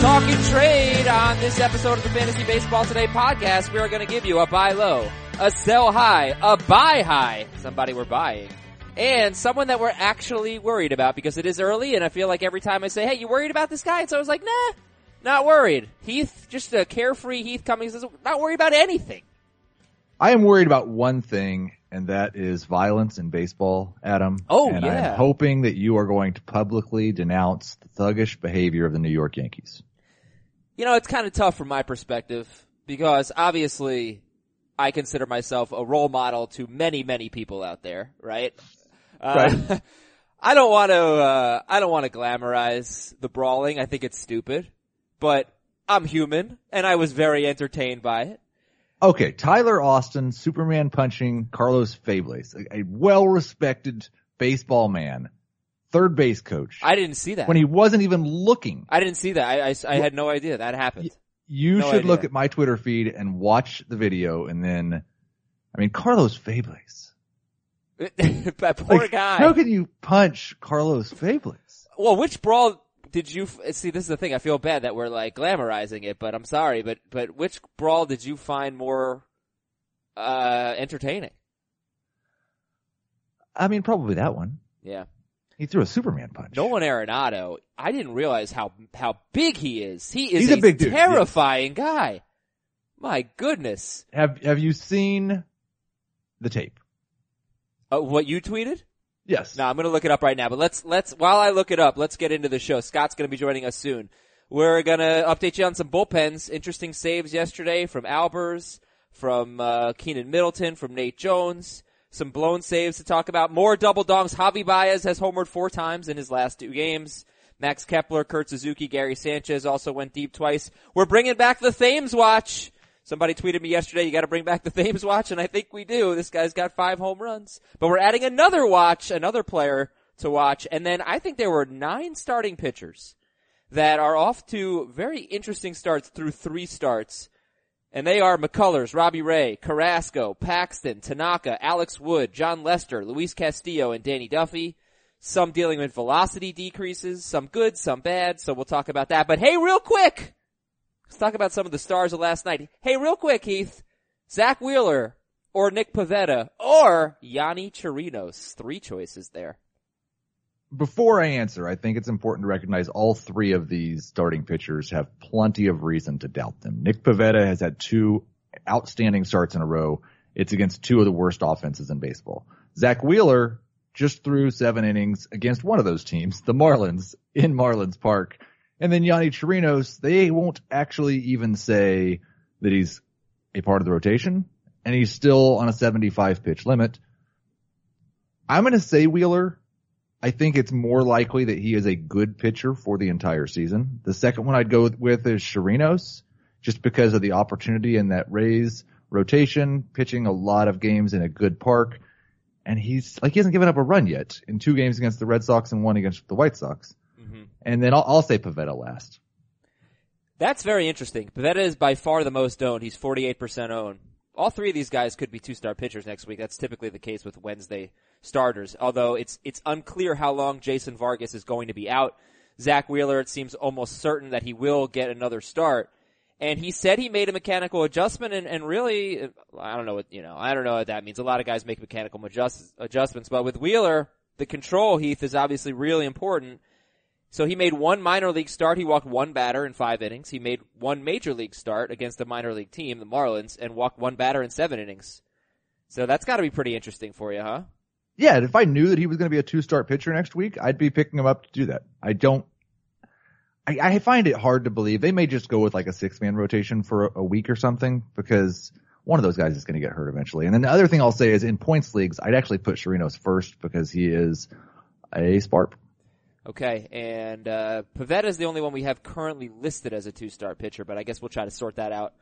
Talking trade on this episode of the Fantasy Baseball Today podcast. We are going to give you a buy low, a sell high, a buy high, somebody we're buying, and someone that we're actually worried about, because it is early and I feel like every time I say, hey, you worried about this guy? It's always like, nah, not worried. Heath, just a carefree Heath Cummings, not worried about anything. I am worried about one thing, and that is violence in baseball, Adam. Oh, and yeah. And I'm hoping that you are going to publicly denounce the thuggish behavior of the New York Yankees. You know, it's kind of tough from my perspective, because obviously I consider myself a role model to many, many people out there, right? Right. I don't want to glamorize the brawling. I think it's stupid, but I'm human, and I was very entertained by it. Okay, Tyler Austin, Superman punching Carlos Febles, a well-respected baseball man, third base coach. I didn't see that. When he wasn't even looking. I didn't see that. I had no idea that happened. You should look at my Twitter feed and watch the video, and then, I mean, Carlos Febles. That poor guy. How can you punch Carlos Febles? Well, which brawl... Did you see? This is the thing. I feel bad that we're like glamorizing it, but I'm sorry. But which brawl did you find more entertaining? I mean, probably that one. Yeah, he threw a Superman punch. Nolan Arenado. I didn't realize how big he is. He's a big dude. Terrifying guy. My goodness. Have you seen the tape? What you tweeted? Yes. No, I'm going to look it up right now, but let's while I look it up, let's get into the show. Scott's going to be joining us soon. We're going to update you on some bullpens. Interesting saves yesterday from Albers, from Keenan Middleton, from Nate Jones. Some blown saves to talk about. More double dongs. Javi Baez has homered 4 times in his last 2 games. Max Kepler, Kurt Suzuki, Gary Sanchez also went deep twice. We're bringing back the Thames Watch. Somebody tweeted me yesterday, you got to bring back the Thames Watch, and I think we do. This guy's got 5 home runs. But we're adding another watch, another player to watch. And then I think there were 9 starting pitchers that are off to very interesting starts through 3 starts. And they are McCullers, Robbie Ray, Carrasco, Paxton, Tanaka, Alex Wood, John Lester, Luis Castillo, and Danny Duffy. Some dealing with velocity decreases, some good, some bad. So we'll talk about that. But hey, real quick! Let's talk about some of the stars of last night. Hey, real quick, Heath. Zach Wheeler or Nick Pivetta or Yonny Chirinos. 3 choices there. Before I answer, I think it's important to recognize all 3 of these starting pitchers have plenty of reason to doubt them. Nick Pivetta has had 2 outstanding starts in a row. It's against 2 of the worst offenses in baseball. Zach Wheeler just threw 7 innings against one of those teams, the Marlins, in Marlins Park. And then Yonny Chirinos, they won't actually even say that he's a part of the rotation, and he's still on a 75-pitch limit. I'm going to say Wheeler. I think it's more likely that he is a good pitcher for the entire season. The second one I'd go with is Chirinos, just because of the opportunity in that Rays rotation, pitching a lot of games in a good park, and he hasn't given up a run yet in 2 games against the Red Sox and 1 against the White Sox. And then I'll say Pivetta last. That's very interesting. Pivetta is by far the most owned. He's 48% owned. All 3 of these guys could be 2-star pitchers next week. That's typically the case with Wednesday starters, although it's unclear how long Jason Vargas is going to be out. Zach Wheeler, it seems almost certain that he will get another start. And he said he made a mechanical adjustment, and really, I don't know what that means. A lot of guys make mechanical adjustments, but with Wheeler, the control, Heath, is obviously really important. So he made 1 minor league start. He walked 1 batter in 5 innings. He made 1 major league start against the minor league team, the Marlins, and walked 1 batter in 7 innings. So that's got to be pretty interesting for you, huh? Yeah, and if I knew that he was going to be a 2-start pitcher next week, I'd be picking him up to do that. I find it hard to believe. They may just go with like a 6-man rotation for a week or something, because one of those guys is going to get hurt eventually. And then the other thing I'll say is in points leagues, I'd actually put Chirinos first because he is a sparp. Okay, and Pivetta is the only one we have currently listed as a 2-star pitcher, but I guess we'll try to sort that out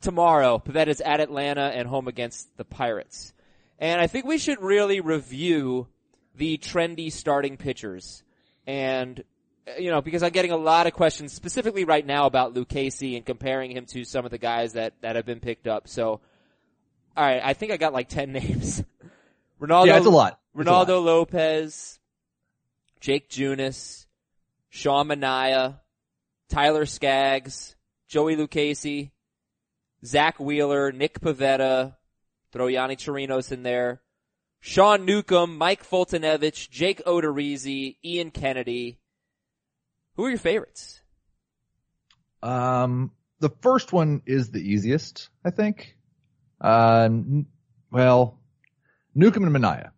tomorrow. Pivetta's at Atlanta and home against the Pirates. And I think we should really review the trendy starting pitchers. And, because I'm getting a lot of questions specifically right now about Lucchesi and comparing him to some of the guys that have been picked up. So, all right, I think I got like 10 names. Reynaldo, yeah, it's a lot. Reynaldo Lopez. Jake Junis, Sean Manaea, Tyler Skaggs, Joey Lucchesi, Zach Wheeler, Nick Pivetta, throw Yonny Chirinos in there, Sean Newcomb, Mike Fultonevich, Jake Odorizzi, Ian Kennedy. Who are your favorites? The first one is the easiest, I think. Well, Newcomb and Minaya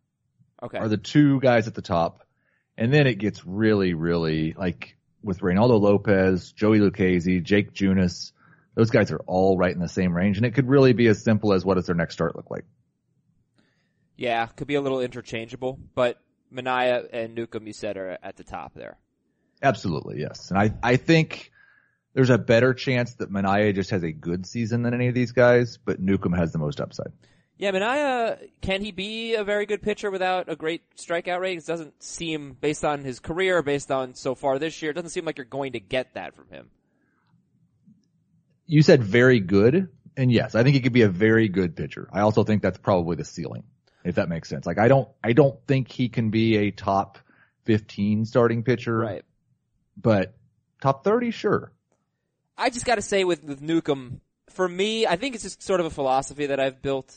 are the two guys at the top. And then it gets really, really, like, with Reynaldo Lopez, Joey Lucchesi, Jake Junis, those guys are all right in the same range. And it could really be as simple as what does their next start look like? Yeah, could be a little interchangeable, but Minaya and Newcomb, you said, are at the top there. Absolutely, yes. And I think there's a better chance that Minaya just has a good season than any of these guys, but Newcomb has the most upside. Yeah, Minaya, can he be a very good pitcher without a great strikeout rate? It doesn't seem, based on his career, based on so far this year, it doesn't seem like you're going to get that from him. You said very good, and yes, I think he could be a very good pitcher. I also think that's probably the ceiling, if that makes sense. Like, I don't think he can be a top 15 starting pitcher. Right. But top 30, sure. I just gotta say with Newcomb, for me, I think it's just sort of a philosophy that I've built,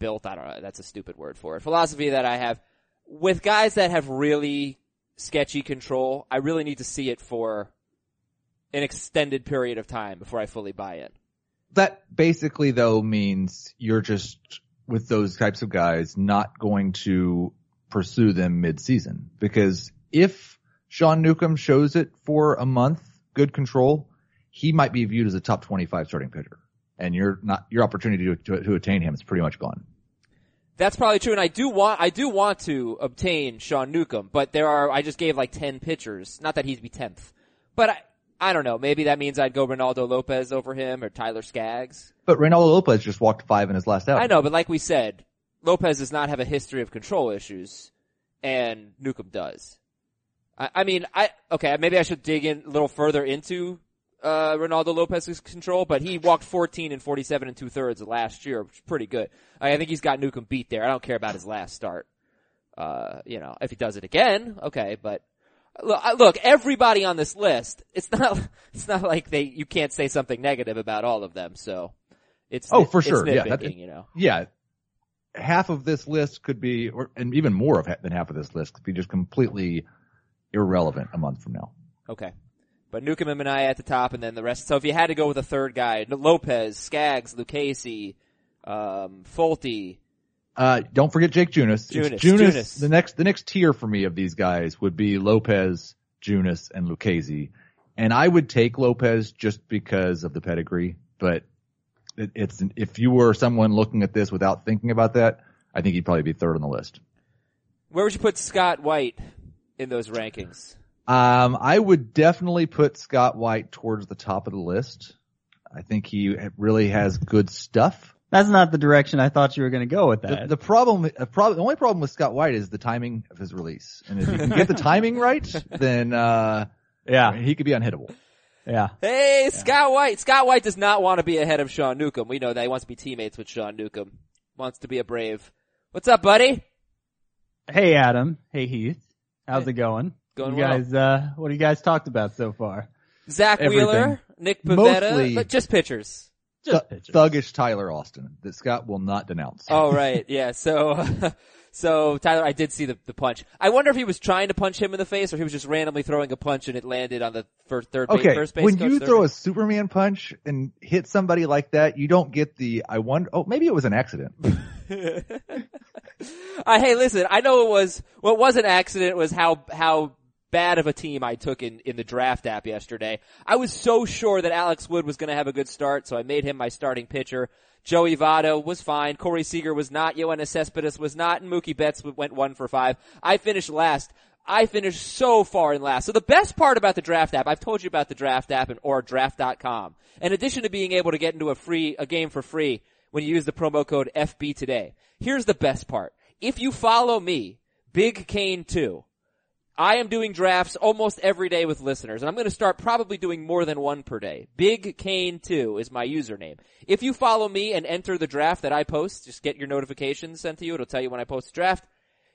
I don't know, that's a stupid word for it. Philosophy that I have with guys that have really sketchy control, I really need to see it for an extended period of time before I fully buy it. That basically though means you're just, with those types of guys, not going to pursue them mid-season. Because if Sean Newcomb shows it for a month, good control, he might be viewed as a top 25 starting pitcher. And your opportunity to attain him is pretty much gone. That's probably true. And I do want to obtain Sean Newcomb, but I just gave like 10 pitchers. Not that he'd be 10th, but I don't know. Maybe that means I'd go Reynaldo Lopez over him or Tyler Skaggs. But Reynaldo Lopez just walked 5 in his last out. I know, but like we said, Lopez does not have a history of control issues, and Newcomb does. Maybe I should dig in a little further into Reynaldo Lopez's control, but he walked 14 and 47 and 2/3 last year, which is pretty good. I think he's got Newcomb beat there. I don't care about his last start. If he does it again, okay, but look, everybody on this list, it's not like you can't say something negative about all of them, so it's, for sure. Yeah, half of this list could be, and even more than half of this list could be just completely irrelevant a month from now. Okay. But Newcomb and Minaya at the top, and then the rest. So if you had to go with a third guy, Lopez, Skaggs, Lucchesi, Fulte. Don't forget Jake Junis. Junis. The next tier for me of these guys would be Lopez, Junis, and Lucchesi. And I would take Lopez just because of the pedigree. But if you were someone looking at this without thinking about that, I think he'd probably be third on the list. Where would you put Scott White in those rankings? I would definitely put Scott White towards the top of the list. I think he really has good stuff. That's not the direction I thought you were going to go with that. The only problem with Scott White is the timing of his release. And if you can get the timing right, then he could be unhittable. Yeah. Hey, yeah. Scott White. Scott White does not want to be ahead of Sean Newcomb. We know that. He wants to be teammates with Sean Newcomb. Wants to be a Brave. What's up, buddy? Hey, Adam. Hey, Heath. How's it going? Going well. Guys, what do you guys talked about so far? Zach Wheeler, Nick Pivetta, mostly, but just pitchers. Thuggish Tyler Austin that Scott will not denounce. Oh, right. Yeah. So Tyler, I did see the punch. I wonder if he was trying to punch him in the face or he was just randomly throwing a punch and it landed on the first base. When you throw a Superman punch and hit somebody like that, you don't get the, I wonder, oh, maybe it was an accident. Hey, listen, I know what was an accident was how bad of a team I took in the draft app yesterday. I was so sure that Alex Wood was going to have a good start, so I made him my starting pitcher. Joey Votto was fine. Corey Seager was not. Yoenis Cespedes was not. And Mookie Betts went 1 for 5. I finished last. I finished so far in last. So the best part about the draft app, I've told you about the draft app or draft.com. In addition to being able to get into a game for free when you use the promo code FB today, here's the best part. If you follow me, Big Kane 2, I am doing drafts almost every day with listeners, and I'm going to start probably doing more than one per day. Big Kane 2 is my username. If you follow me and enter the draft that I post, just get your notifications sent to you. It'll tell you when I post a draft.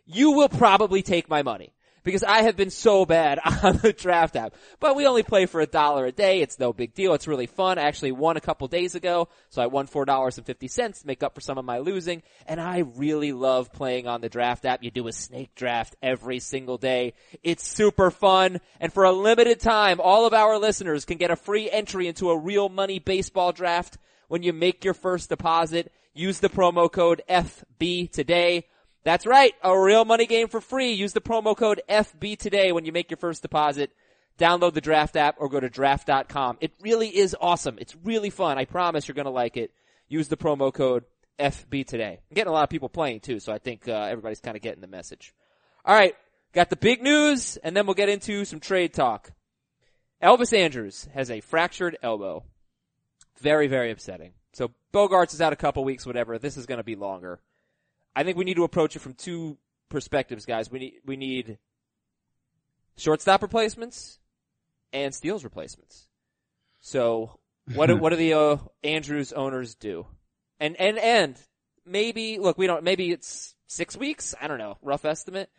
You will probably take my money. because I have been so bad on the draft app. But we only play for $1 a day. It's no big deal. It's really fun. I actually won a couple days ago, so I won $4.50 to make up for some of my losing. And I really love playing on the draft app. You do a snake draft every single day. It's super fun. And for a limited time, all of our listeners can get a free entry into a real money baseball draft when you make your first deposit. Use the promo code FB today. That's right, a real money game for free. Use the promo code FB today when you make your first deposit. Download the draft app or go to draft.com. It really is awesome. It's really fun. I promise you're going to like it. Use the promo code FB today. I'm getting a lot of people playing too, so I think everybody's kind of getting the message. All right, got the big news, and then we'll get into some trade talk. Elvis Andrus has a fractured elbow. Very, very upsetting. So Bogarts is out a couple weeks, whatever. This is going to be longer. I think we need to approach it from two perspectives, guys. We need shortstop replacements and steals replacements. So what do the Andrus owners do? And maybe look, maybe it's 6 weeks. I don't know. Rough estimate.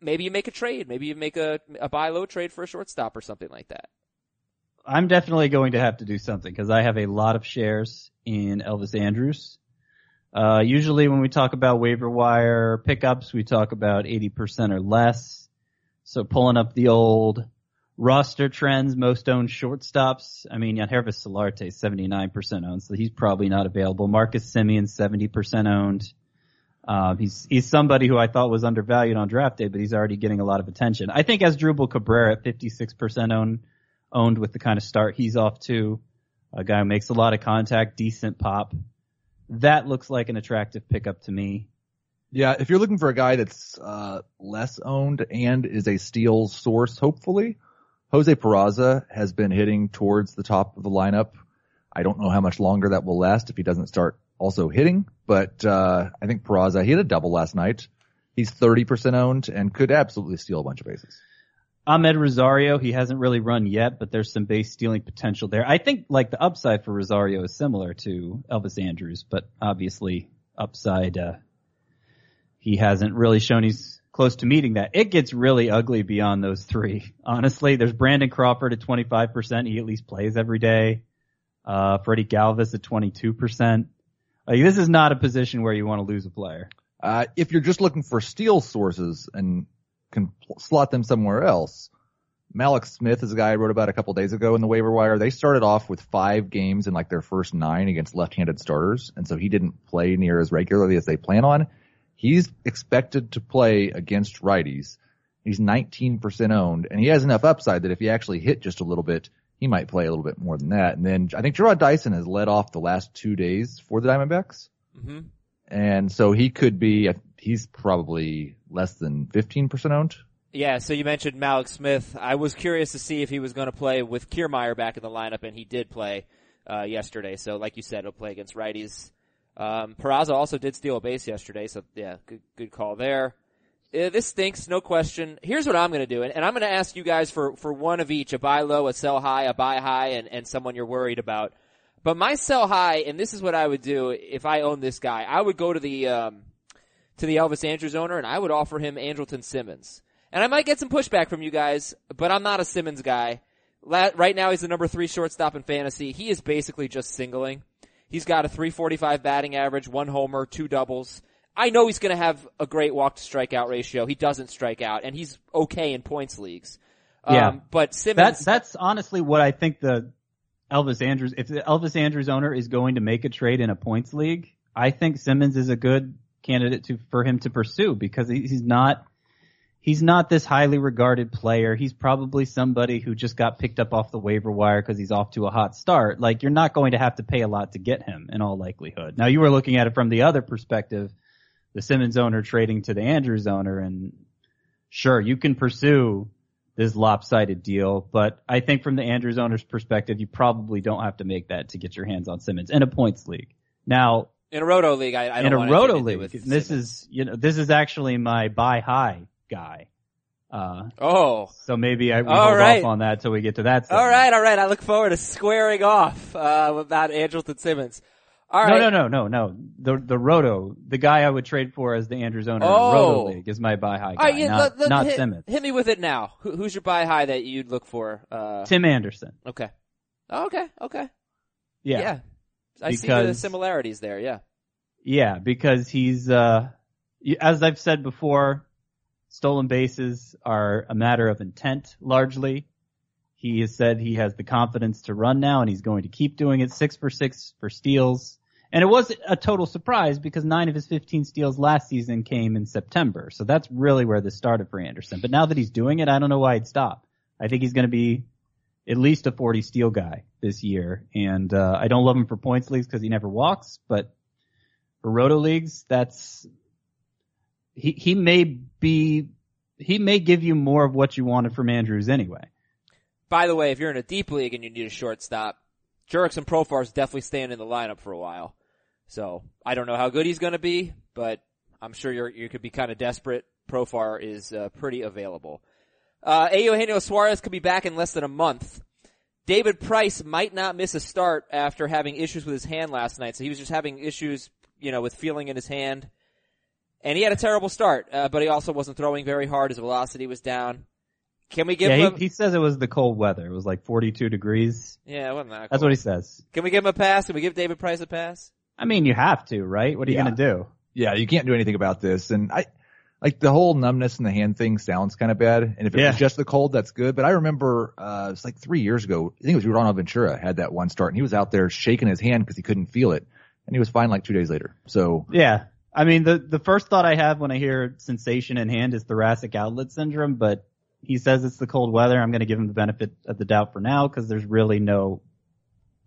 Maybe you make a trade. Maybe you make a buy low trade for a shortstop or something like that. I'm definitely going to have to do something because I have a lot of shares in Elvis Andrus. Usually when we talk about waiver wire pickups, we talk about 80% or less. So pulling up the old roster trends, most owned shortstops. I mean, Yervis Solarte is 79% owned, so he's probably not available. Marcus Semien, 70% owned. He's somebody who I thought was undervalued on draft day, but he's already getting a lot of attention. I think Asdrubal Cabrera at 56% owned with the kind of start he's off to. A guy who makes a lot of contact, decent pop. That looks like an attractive pickup to me. Yeah, if you're looking for a guy that's less owned and is a steals source, hopefully, Jose Peraza has been hitting towards the top of the lineup. I don't know how much longer that will last if he doesn't start also hitting, but I think Peraza, he had a double last night. He's 30% owned and could absolutely steal a bunch of bases. Ahmed Rosario, he hasn't really run yet, but there's some base stealing potential there. I think like the upside for Rosario is similar to Elvis Andrus, but obviously upside, he hasn't really shown he's close to meeting that. It gets really ugly beyond those three. Honestly, there's Brandon Crawford at 25%. He at least plays every day. Freddie Galvis at 22%. Like this is not a position where you want to lose a player. If you're just looking for steal sources and can slot them somewhere else. Malik Smith is a guy I wrote about a couple days ago in the waiver wire. They started off with 5 games in like their first 9 against left-handed starters, and so he didn't play near as regularly as they plan on. He's expected to play against righties. He's 19% owned, and he has enough upside that if he actually hit just a little bit, he might play a little bit more than that. And then I think Jarrod Dyson has led off the last 2 days for the Diamondbacks. Mm-hmm. And so he could be – he's probably less than 15% owned. Yeah, so you mentioned Malik Smith. I was curious to see if he was going to play with Kiermaier back in the lineup, and he did play yesterday. So like you said, he'll play against righties. Peraza also did steal a base yesterday, so yeah, good call there. This stinks, no question. Here's what I'm going to do, and I'm going to ask you guys for one of each, a buy low, a sell high, a buy high, and someone you're worried about. But my sell high, and this is what I would do if I owned this guy, I would go to the Elvis Andrus owner, and I would offer him Andrelton Simmons. And I might get some pushback from you guys, but I'm not a Simmons guy. Right now he's the number 3 shortstop in fantasy. He is basically just singling. He's got a 345 batting average, 1 homer, 2 doubles. I know he's going to have a great walk-to-strikeout ratio. He doesn't strike out, and he's okay in points leagues. Yeah. But Simmons... That's honestly what I think the... if the Elvis Andrus owner is going to make a trade in a points league, I think Simmons is a good candidate for him to pursue because he's not this highly regarded player. He's probably somebody who just got picked up off the waiver wire because he's off to a hot start. Like you're not going to have to pay a lot to get him in all likelihood. Now you were looking at it from the other perspective, the Simmons owner trading to the Andrus owner, and sure, you can pursue this lopsided deal, but I think from the Andrus owner's perspective, you probably don't have to make that to get your hands on Simmons in a points league. Now, in a roto league, this is actually my buy high guy. So maybe I will hold off on that till we get to that segment. All right. I look forward to squaring off about Andrelton Simmons. All right. No. The Roto, the guy I would trade for as the Andrews owner in Roto League is my buy high guy, right, yeah, not Simmons. Hit me with it now. Who's your buy high that you'd look for? Tim Anderson. Okay. Okay. Yeah. I see the similarities there, yeah. Yeah, because he's, as I've said before, stolen bases are a matter of intent, largely. He has said he has the confidence to run now, and he's going to keep doing it. 6 for 6 for steals. And it was a total surprise because 9 of his 15 steals last season came in September. So that's really where this started for Anderson. But now that he's doing it, I don't know why he'd stop. I think he's going to be at least a 40 steal guy this year. And I don't love him for points leagues because he never walks. But for Roto leagues, that's he may give you more of what you wanted from Andrews anyway. By the way, if you're in a deep league and you need a shortstop, Jurickson and Profar's definitely staying in the lineup for a while. So I don't know how good he's going to be, but I'm sure you could be kind of desperate. Profar is pretty available. Eugenio Suarez could be back in less than a month. David Price might not miss a start after having issues with his hand last night. So he was just having issues, with feeling in his hand, and he had a terrible start. But he also wasn't throwing very hard. His velocity was down. Can we give him? He says it was the cold weather. It was like 42 degrees. Yeah, it wasn't that cold. That's what he says. Can we give him a pass? Can we give David Price a pass? I mean, you have to, right? What are you going to do? Yeah, you can't do anything about this. And I like the whole numbness in the hand thing sounds kind of bad. And if it was just the cold, that's good. But I remember it's like 3 years ago. I think it was Ronald Ventura had that one start, and he was out there shaking his hand because he couldn't feel it, and he was fine like 2 days later. So yeah, I mean, the first thought I have when I hear sensation in hand is thoracic outlet syndrome, but he says it's the cold weather. I'm going to give him the benefit of the doubt for now because there's really no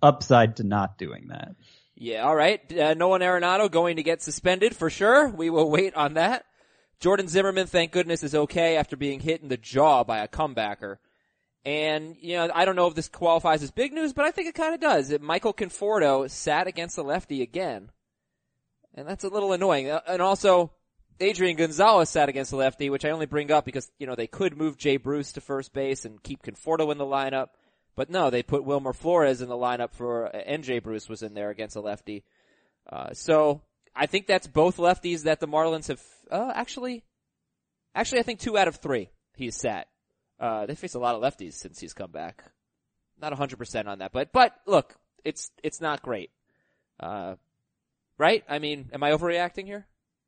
upside to not doing that. Yeah, all right. Nolan Arenado going to get suspended for sure. We will wait on that. Jordan Zimmerman, thank goodness, is okay after being hit in the jaw by a comebacker. And, I don't know if this qualifies as big news, but I think it kind of does. Michael Conforto sat against the lefty again. And that's a little annoying. And also, Adrian Gonzalez sat against the lefty, which I only bring up because, they could move Jay Bruce to first base and keep Conforto in the lineup. But no, they put Wilmer Flores in the lineup and Jay Bruce was in there against a lefty. So I think that's both lefties that the Marlins have, actually I think 2 out of 3 he's sat. They face a lot of lefties since he's come back. Not 100% on that, but look, it's not great. Right? I mean, am I overreacting here?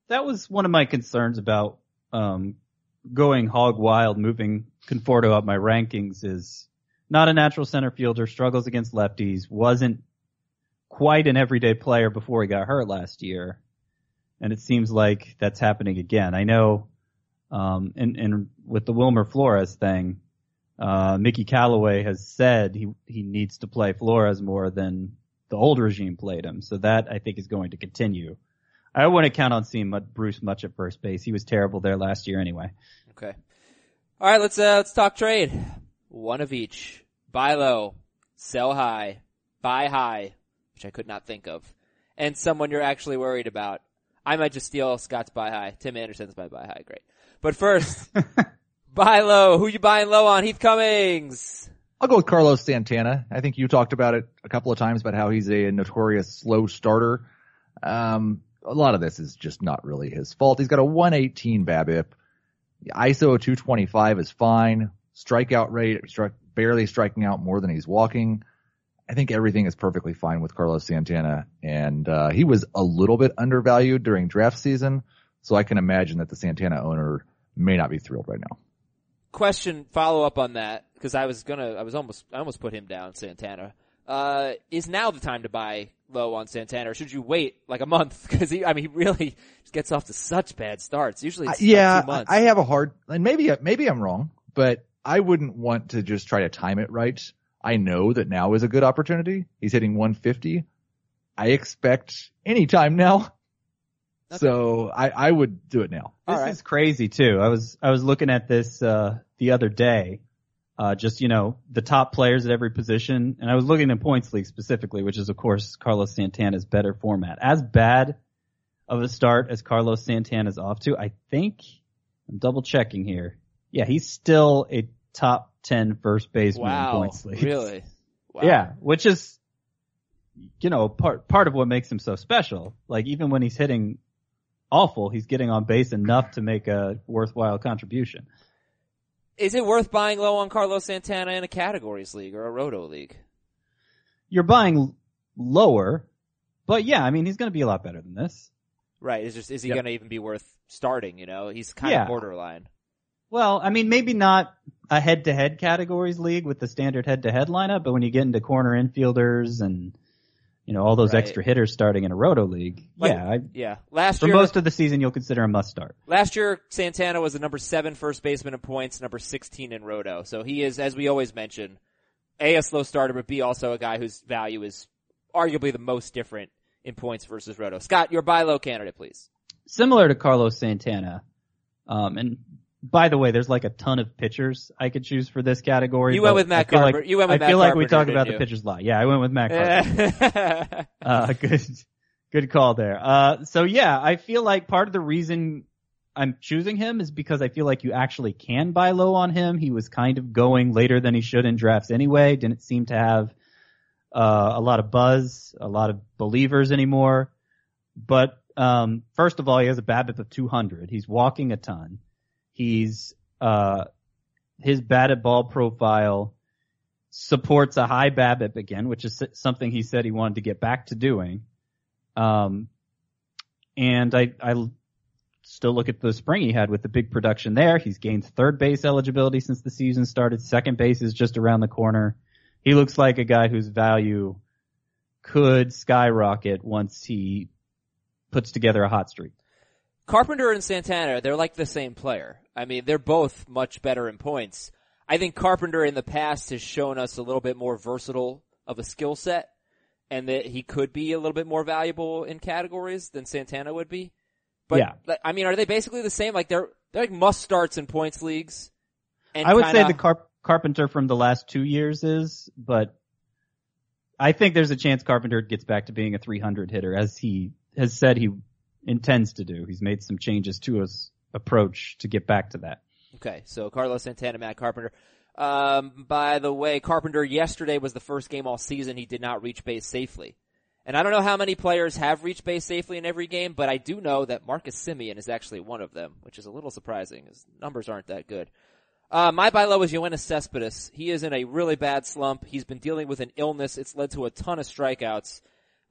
That was one of my concerns about going hog wild, moving Conforto up my rankings, is not a natural center fielder, struggles against lefties, wasn't quite an everyday player before he got hurt last year, and it seems like that's happening again. I know, and with the Wilmer Flores thing, Mickey Callaway has said he needs to play Flores more than the old regime played him, so that I think is going to continue. I wouldn't count on seeing Bruce much at first base. He was terrible there last year anyway. Okay. All right, let's talk trade. One of each. Buy low, sell high, buy high, which I could not think of, and someone you're actually worried about. I might just steal Scott's buy high. Tim Anderson's my buy high. Great. But first, buy low. Who you buying low on? Heath Cummings. I'll go with Carlos Santana. I think you talked about it a couple of times about how he's a notorious slow starter. A lot of this is just not really his fault. He's got a 118 BABIP. ISO 225 is fine. Strikeout rate, barely striking out more than he's walking. I think everything is perfectly fine with Carlos Santana. And he was a little bit undervalued during draft season, so I can imagine that the Santana owner may not be thrilled right now. Question, follow up on that, because I almost put him down, Santana. Is now the time to buy low on Santana, or should you wait like a month? Because he really just gets off to such bad starts. Usually it's 2 months. I have a hard, and maybe I'm wrong, but I wouldn't want to just try to time it right. I know that now is a good opportunity. He's hitting 150. I expect any time now. Okay. So I would do it now. This is crazy too. I was looking at this, the other day. Just, the top players at every position. And I was looking at points league specifically, which is, of course, Carlos Santana's better format. As bad of a start as Carlos Santana's off to, I think, I'm double checking here. Yeah, he's still a top 10 first baseman in points league. Really? Wow. Yeah, which is you know, part of what makes him so special. Like, even when he's hitting awful, he's getting on base enough to make a worthwhile contribution. Is it worth buying low on Carlos Santana in a categories league or a roto league? You're buying lower, but yeah, I mean, he's going to be a lot better than this. Right. It's just, is he going to even be worth starting? You know, he's kind of borderline. Well, I mean, maybe not a head-to-head categories league with the standard head-to-head lineup, but when you get into corner infielders and, you know, all those extra hitters starting in a roto league, Last year, for most of the season, you'll consider a must-start. Last year, Santana was the number 7 first baseman in points, number 16 in roto. So he is, as we always mention, A, a slow starter, but B, also a guy whose value is arguably the most different in points versus roto. Scott, your buy low candidate, please. Similar to Carlos Santana, and by the way, there's like a ton of pitchers I could choose for this category. You went with Matt Carpenter. We talk about the pitchers a lot. Yeah, I went with Matt Carpenter. Good call there. So yeah, I feel like part of the reason I'm choosing him is because I feel like you actually can buy low on him. He was kind of going later than he should in drafts anyway. Didn't seem to have a lot of buzz, a lot of believers anymore. But first of all, he has a BABIP of 200. He's walking a ton. He's, his batted ball profile supports a high BABIP again, which is something he said he wanted to get back to doing. And I still look at the spring he had with the big production there. He's gained third base eligibility since the season started. Second base is just around the corner. He looks like a guy whose value could skyrocket once he puts together a hot streak. Carpenter and Santana, they're like the same player. I mean, they're both much better in points. I think Carpenter in the past has shown us a little bit more versatile of a skill set and that he could be a little bit more valuable in categories than Santana would be. But, yeah. I mean, are they basically the same? Like, they're like must-starts in points leagues. And I would say the Carpenter from the last 2 years is, but I think there's a chance Carpenter gets back to being a 300 hitter, as he has said he intends to do. He's made some changes to his approach to get back to that. Okay, so Carlos Santana, Matt Carpenter. By the way, Carpenter yesterday was the first game all season he did not reach base safely. And I don't know how many players have reached base safely in every game, but I do know that Marcus Semien is actually one of them, which is a little surprising. His numbers aren't that good. My buy low is Yoenis Cespedes. He is in a really bad slump. He's been dealing with an illness. It's led to a ton of strikeouts.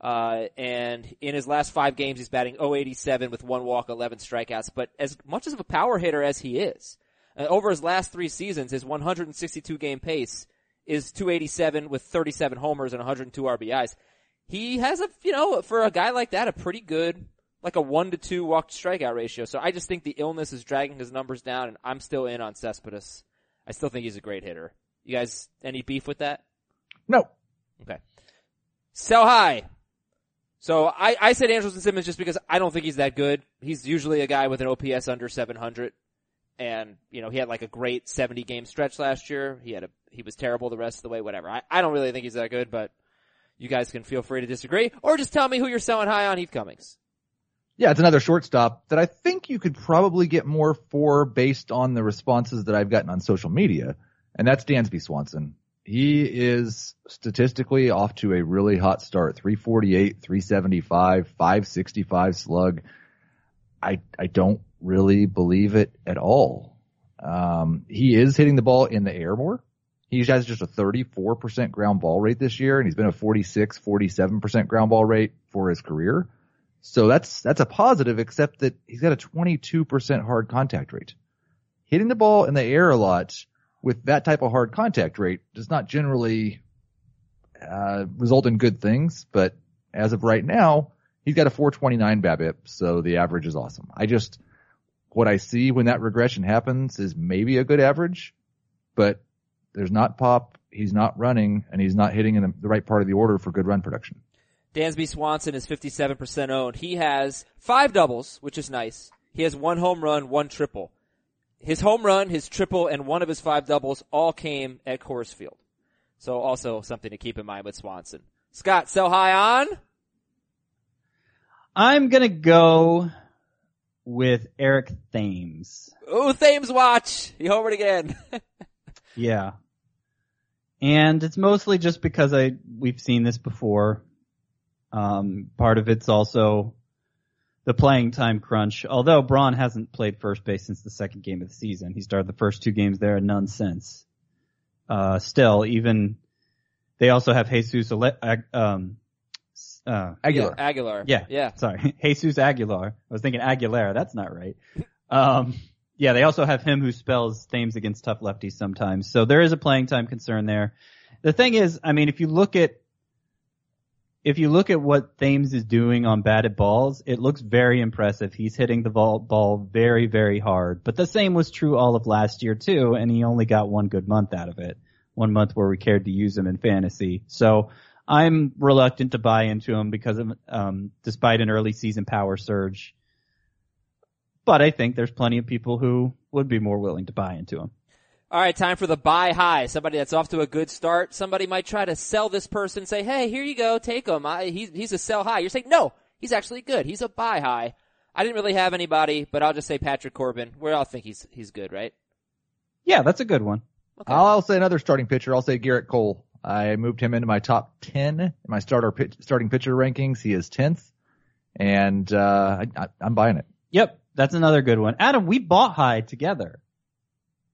And in his last 5 games, he's batting .087 with 1 walk, 11 strikeouts. But as much of a power hitter as he is, over his last 3 seasons, his 162-game pace is .287 with 37 homers and 102 RBIs. He has a, you know, for a guy like that, a pretty good, like a 1-to-2 walk to strikeout ratio. So I just think the illness is dragging his numbers down, and I'm still in on Cespedes. I still think he's a great hitter. You guys, any beef with that? No. Okay. Sell high. So I said Andrelton Simmons just because I don't think he's that good. He's usually a guy with an OPS under 700. And, you know, he had like a great 70 game stretch last year. He was terrible the rest of the way, whatever. I don't really think he's that good, but you guys can feel free to disagree or just tell me who you're selling high on, Heath Cummings. Yeah, it's another shortstop that I think you could probably get more for based on the responses that I've gotten on social media. And that's Dansby Swanson. He is statistically off to a really hot start. 348, 375, 565 slug. I don't really believe it at all. He is hitting the ball in the air more. He has just a 34% ground ball rate this year, and he's been a 46, 47% ground ball rate for his career. So that's a positive, except that he's got a 22% hard contact rate. Hitting the ball in the air a lot with that type of hard contact rate does not generally result in good things, but as of right now, he's got a 429 BABIP, so the average is awesome. What I see when that regression happens is maybe a good average, but there's not pop, he's not running, and he's not hitting in the right part of the order for good run production. Dansby Swanson is 57% owned. He has 5 doubles, which is nice. He has 1 home run, 1 triple. His home run, his triple, and 1 of his 5 doubles all came at Coors Field. So also something to keep in mind with Swanson. Scott, sell high on? I'm gonna go with Eric Thames. Ooh, Thames watch! He homered again. Yeah. And it's mostly just because we've seen this before. Part of it's also the playing time crunch, although Braun hasn't played first base since the second game of the season. He started the first two games there and none since. Still, even they also have Jesus Aguilar. Yeah, Aguilar. Yeah. Sorry. Jesus Aguilar. I was thinking Aguilera. That's not right. Yeah, they also have him who spells names against tough lefties sometimes. So there is a playing time concern there. The thing is, I mean, if you look at what Thames is doing on batted balls, it looks very impressive. He's hitting the ball very, very hard. But the same was true all of last year, too, and he only got one good month out of it, 1 month where we cared to use him in fantasy. So I'm reluctant to buy into him because of, despite an early season power surge. But I think there's plenty of people who would be more willing to buy into him. All right, time for the buy high. Somebody that's off to a good start. Somebody might try to sell this person, say, hey, here you go, take him. He's a sell high. You're saying, no, he's actually good. He's a buy high. I didn't really have anybody, but I'll just say Patrick Corbin. We all think he's good, right? Yeah, that's a good one. Okay. I'll say another starting pitcher. I'll say Garrett Cole. I moved him into my top 10 in my starting pitcher rankings. He is 10th, and I'm buying it. Yep, that's another good one. Adam, we bought high together.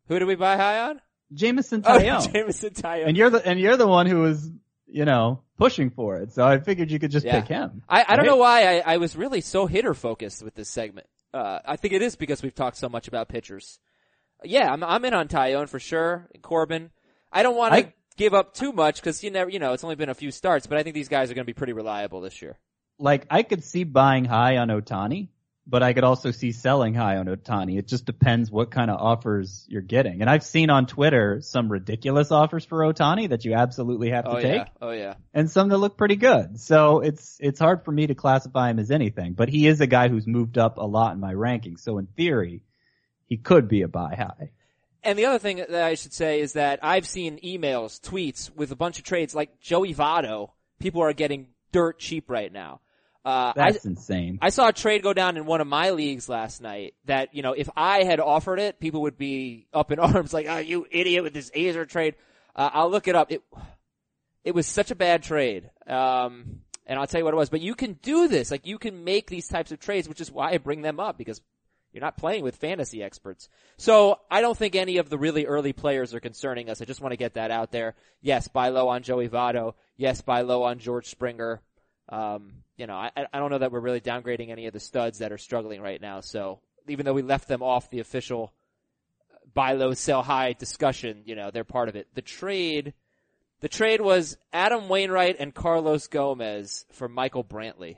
Who did we buy high on? Jameson Taillon. Oh, Jameson Taillon. And you're the one who was, pushing for it. So I figured you could just pick him. I don't know why I was really so hitter focused with this segment. I think it is because we've talked so much about pitchers. Yeah, I'm in on Taillon for sure. And Corbin. I don't want to give up too much because it's only been a few starts, but I think these guys are going to be pretty reliable this year. Like, I could see buying high on Ohtani. But I could also see selling high on Ohtani. It just depends what kind of offers you're getting. And I've seen on Twitter some ridiculous offers for Ohtani that you absolutely have to take. Oh yeah. And some that look pretty good. So it's hard for me to classify him as anything. But he is a guy who's moved up a lot in my rankings. So in theory, he could be a buy high. And the other thing that I should say is that I've seen emails, tweets with a bunch of trades like Joey Votto. People are getting dirt cheap right now. That's insane. I saw a trade go down in one of my leagues last night that, if I had offered it, people would be up in arms like, oh, you idiot with this Azer trade. I'll look it up. It was such a bad trade. And I'll tell you what it was. But you can do this. Like, you can make these types of trades, which is why I bring them up, because you're not playing with fantasy experts. So I don't think any of the really early players are concerning us. I just want to get that out there. Yes, buy low on Joey Votto. Yes, buy low on George Springer. I don't know that we're really downgrading any of the studs that are struggling right now. So even though we left them off the official buy low, sell high discussion, they're part of it. The trade was Adam Wainwright and Carlos Gomez for Michael Brantley.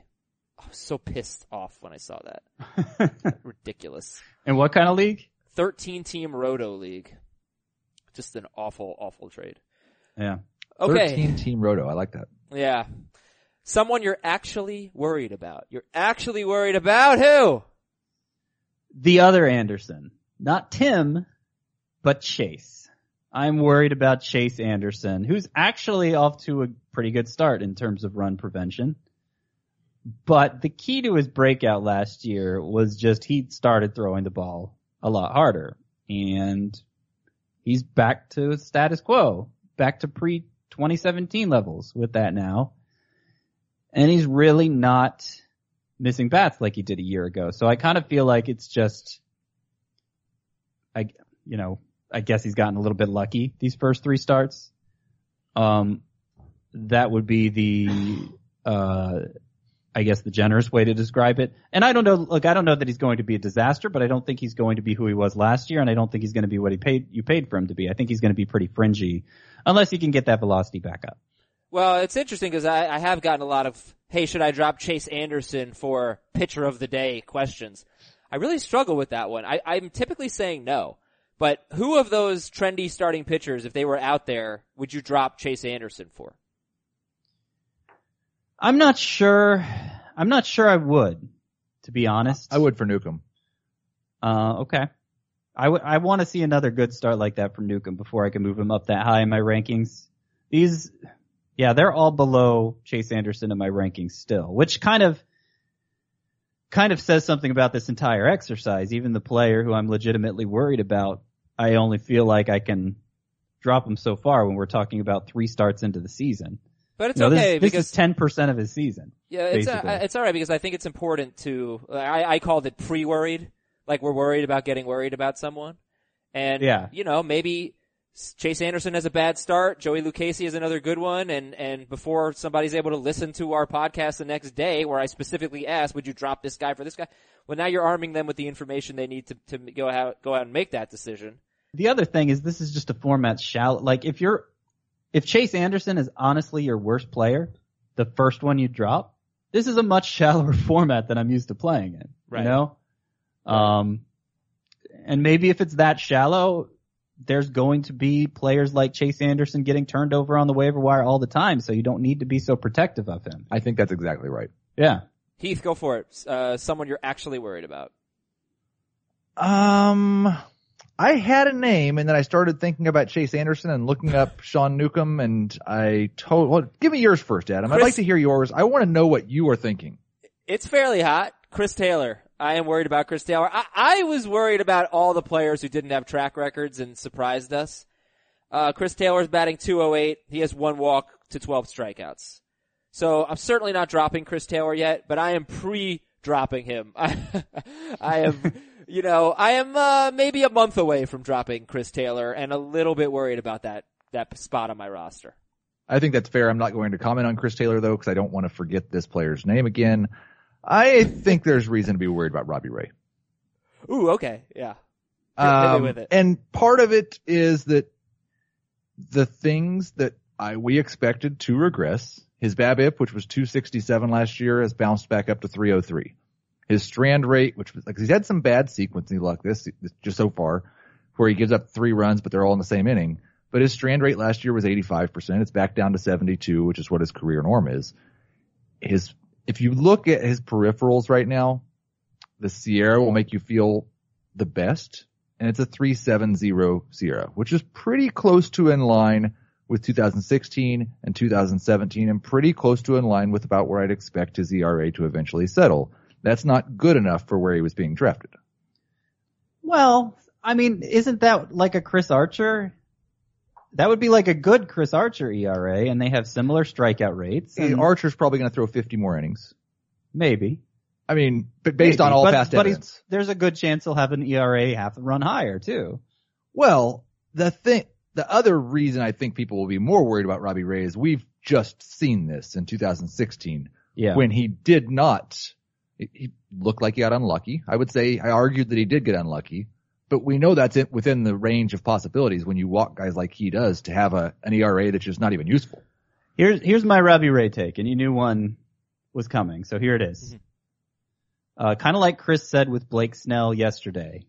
I was so pissed off when I saw that. Ridiculous. And what kind of league? 13-team Roto league. Just an awful, awful trade. Yeah. Okay. 13-team Roto. I like that. Yeah. Someone you're actually worried about. You're actually worried about who? The other Anderson. Not Tim, but Chase. I'm worried about Chase Anderson, who's actually off to a pretty good start in terms of run prevention. But the key to his breakout last year was just he started throwing the ball a lot harder. And he's back to status quo, back to pre-2017 levels with that now. And he's really not missing bats like he did a year ago. So I kind of feel like it's just, I guess he's gotten a little bit lucky these first three starts. That would be the generous way to describe it. And I don't know that he's going to be a disaster, but I don't think he's going to be who he was last year. And I don't think he's going to be what you paid for him to be. I think he's going to be pretty fringy unless he can get that velocity back up. Well, it's interesting because I have gotten a lot of, hey, should I drop Chase Anderson for pitcher of the day questions. I really struggle with that one. I'm typically saying no. But who of those trendy starting pitchers, if they were out there, would you drop Chase Anderson for? I'm not sure I would, to be honest. I would for Newcomb. Okay. I want to see another good start like that from Newcomb before I can move him up that high in my rankings. Yeah, they're all below Chase Anderson in my rankings still, which kind of says something about this entire exercise. Even the player who I'm legitimately worried about, I only feel like I can drop him so far when we're talking about three starts into the season. But it's okay. This is 10% of his season. Yeah, it's all right because I think it's important to. I called it pre-worried, like we're worried about getting worried about someone, and you know maybe Chase Anderson has a bad start, Joey Lucchesi is another good one, and before somebody's able to listen to our podcast the next day, where I specifically asked, would you drop this guy for this guy? Well, now you're arming them with the information they need to go out and make that decision. The other thing is this is just a format shallow. Like if Chase Anderson is honestly your worst player, the first one you drop, this is a much shallower format than I'm used to playing in. Right. You know? And maybe if it's that shallow, there's going to be players like Chase Anderson getting turned over on the waiver wire all the time, so you don't need to be so protective of him. I think that's exactly right. Yeah. Heath, go for it. Someone you're actually worried about. I had a name, and then I started thinking about Chase Anderson and looking up Sean Newcomb, and well, give me yours first, Adam. I'd like to hear yours. I want to know what you are thinking. It's fairly hot. Chris Taylor. I am worried about Chris Taylor. I was worried about all the players who didn't have track records and surprised us. Chris Taylor's batting .208. He has one walk to 12 strikeouts. So I'm certainly not dropping Chris Taylor yet, but I am pre-dropping him. I am maybe a month away from dropping Chris Taylor and a little bit worried about that spot on my roster. I think that's fair. I'm not going to comment on Chris Taylor though, because I don't want to forget this player's name again. I think there's reason to be worried about Robbie Ray. Ooh, okay, yeah. With it. And part of it is that the things that we expected to regress, his BABIP, which was 267 last year, has bounced back up to 303. His strand rate, which was, like, he's had some bad sequencing luck this just so far, where he gives up three runs, but they're all in the same inning. But his strand rate last year was 85%. It's back down to 72, which is what his career norm is. If you look at his peripherals right now, the Sierra will make you feel the best, and it's a 3.70 Sierra, which is pretty close to in line with 2016 and 2017, and pretty close to in line with about where I'd expect his ERA to eventually settle. That's not good enough for where he was being drafted. Well, I mean, isn't that like a Chris Archer? That would be like a good Chris Archer ERA, and they have similar strikeout rates. And Archer's probably going to throw 50 more innings. Maybe. I mean, but based on all past evidence. There's a good chance he'll have an ERA half a run higher, too. Well, the other reason I think people will be more worried about Robbie Ray is we've just seen this in 2016 when he did not – he looked like he got unlucky. I would say I argued that he did get unlucky. But we know that's it within the range of possibilities when you walk guys like he does to have an ERA that's just not even useful. Here's my Robbie Ray take, and you knew one was coming, so here it is. Mm-hmm. Kind of like Chris said with Blake Snell yesterday,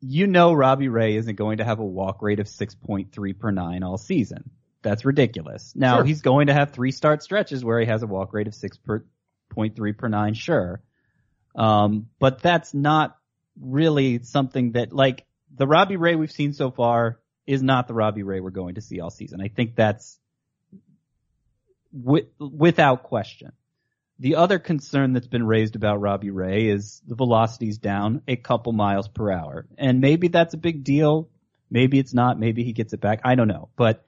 you know Robbie Ray isn't going to have a walk rate of 6.3 per nine all season. That's ridiculous. Now, he's going to have three start stretches where he has a walk rate of 6.3 per nine, sure. But that's not really something that, like, the Robbie Ray we've seen so far is not the Robbie Ray we're going to see all season. I think that's without question. The other concern that's been raised about Robbie Ray is the velocity's down a couple miles per hour. And maybe that's a big deal. Maybe it's not. Maybe he gets it back. I don't know. But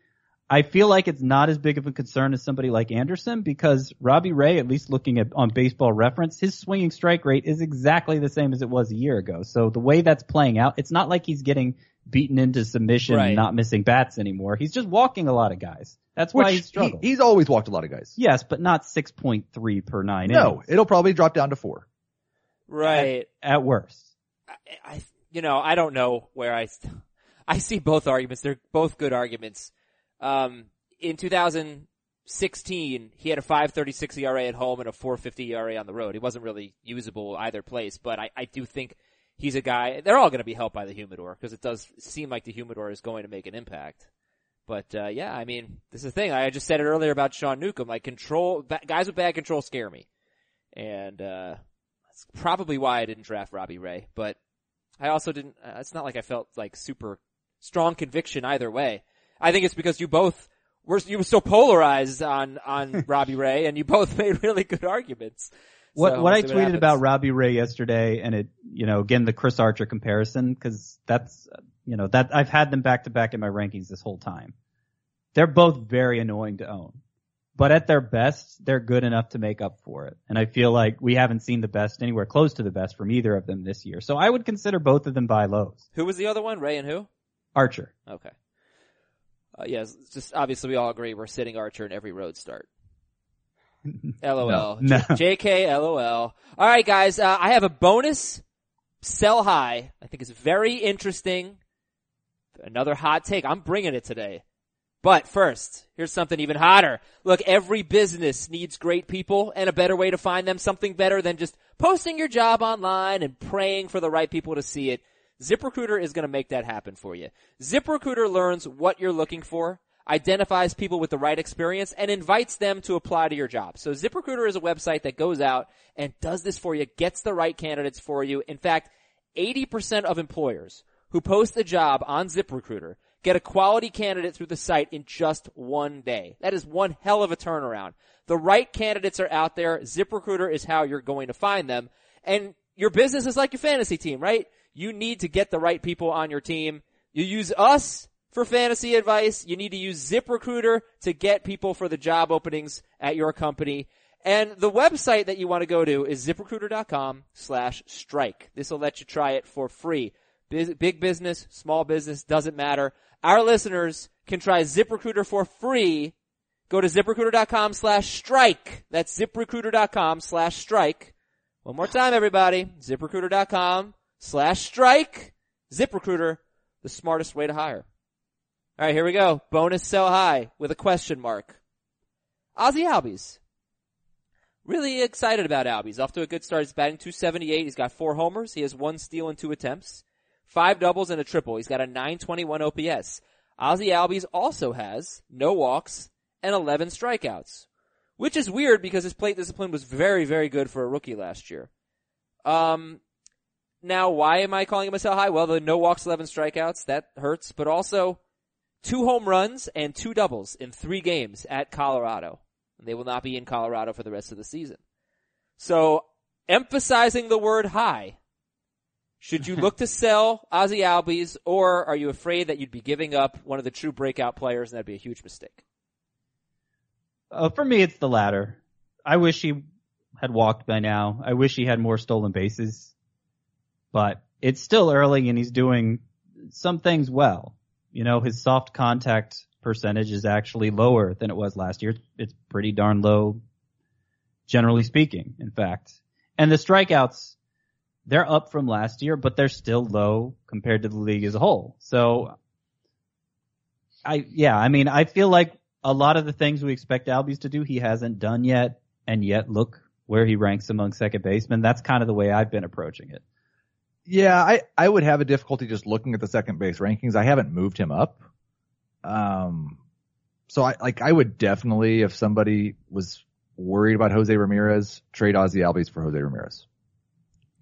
I feel like it's not as big of a concern as somebody like Anderson, because Robbie Ray, at least looking at on Baseball Reference, his swinging strike rate is exactly the same as it was a year ago. So the way that's playing out, it's not like he's getting beaten into submission and not missing bats anymore. He's just walking a lot of guys. That's why he struggles. He's always walked a lot of guys. Yes, but not 6.3 per nine. No, innings. It'll probably drop down to 4. Right. At worst. I don't know where I see both arguments. They're both good arguments. In 2016, he had a 5.36 ERA at home and a 4.50 ERA on the road. He wasn't really usable either place, but I do think he's a guy. They're all going to be helped by the humidor, because it does seem like the humidor is going to make an impact. But I mean, this is the thing. I just said it earlier about Sean Newcomb. Like, guys with bad control scare me, and that's probably why I didn't draft Robbie Ray. But I also didn't. It's not like I felt like super strong conviction either way. I think it's because you were so polarized on Robbie Ray, and you both made really good arguments. What I tweeted about Robbie Ray yesterday, and it, again, the Chris Archer comparison, because that's, that I've had them back to back in my rankings this whole time. They're both very annoying to own. But at their best, they're good enough to make up for it. And I feel like we haven't seen the best, anywhere close to the best, from either of them this year. So I would consider both of them buy lows. Who was the other one? Ray and who? Archer. Okay. Yes, just obviously we all agree we're sitting Archer in every road start. LOL. No. JK, LOL. All right, guys. I have a bonus sell high. I think it's very interesting. Another hot take. I'm bringing it today. But first, here's something even hotter. Look, every business needs great people, and a better way to find them, something better than just posting your job online and praying for the right people to see it. ZipRecruiter is going to make that happen for you. ZipRecruiter learns what you're looking for, identifies people with the right experience, and invites them to apply to your job. So ZipRecruiter is a website that goes out and does this for you, gets the right candidates for you. In fact, 80% of employers who post a job on ZipRecruiter get a quality candidate through the site in just one day. That is one hell of a turnaround. The right candidates are out there. ZipRecruiter is how you're going to find them. And your business is like your fantasy team, right? You need to get the right people on your team. You use us for fantasy advice. You need to use ZipRecruiter to get people for the job openings at your company. And the website that you want to go to is ZipRecruiter.com/strike. This will let you try it for free. Big business, small business, doesn't matter. Our listeners can try ZipRecruiter for free. Go to ZipRecruiter.com/strike. That's ZipRecruiter.com/strike. One more time, everybody. ZipRecruiter.com/strike. ZipRecruiter, the smartest way to hire. All right, here we go. Bonus sell high with a question mark. Ozzy Albies. Really excited about Albies. Off to a good start. He's batting .278. He's got 4 homers. He has 1 steal and 2 attempts. 5 doubles and a triple. He's got a 921 OPS. Ozzy Albies also has no walks and 11 strikeouts, which is weird because his plate discipline was very, very good for a rookie last year. Now, why am I calling him a sell high? Well, the no walks, 11 strikeouts, that hurts, but also 2 home runs and 2 doubles in 3 games at Colorado. They will not be in Colorado for the rest of the season. So, emphasizing the word high. Should you look to sell Ozzy Albies, or are you afraid that you'd be giving up one of the true breakout players, and that'd be a huge mistake? For me, it's the latter. I wish he had walked by now. I wish he had more stolen bases. But it's still early, and he's doing some things well. You know, his soft contact percentage is actually lower than it was last year. It's pretty darn low, generally speaking, in fact. And the strikeouts, they're up from last year, but they're still low compared to the league as a whole. So, I feel like a lot of the things we expect Albies to do, he hasn't done yet, and yet look where he ranks among second basemen. That's kind of the way I've been approaching it. Yeah, I would have a difficulty just looking at the second base rankings. I haven't moved him up. So I would definitely, if somebody was worried about Jose Ramirez, trade Ozzy Albies for Jose Ramirez.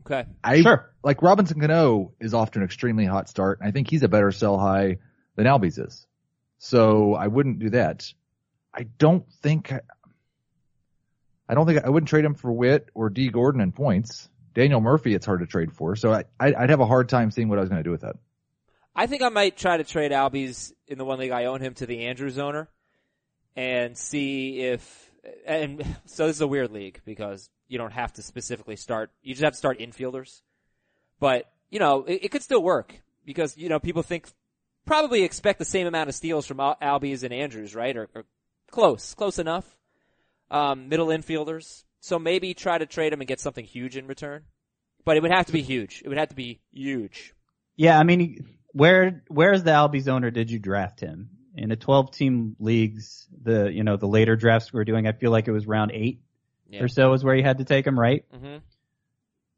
Okay. Sure. Like Robinson Cano is off to an extremely hot start, and I think he's a better sell high than Albies is. So I wouldn't do that. I don't think I wouldn't trade him for Witt or D. Gordon in points. Daniel Murphy, it's hard to trade for. So I'd have a hard time seeing what I was going to do with that. I think I might try to trade Albies in the one league I own him to the Andrews owner and see if, and so this is a weird league because you don't have to specifically start, you just have to start infielders. But, you know, it could still work because, you know, people think, probably expect the same amount of steals from Albies and Andrews, right? Or close enough. Middle infielders. So maybe try to trade him and get something huge in return. But it would have to be huge. It would have to be huge. Yeah, I mean, where is the Albies owner? Did you draft him? In the 12-team leagues, the later drafts we were doing, I feel like it was round 8 or so is where you had to take him, right? Mm-hmm.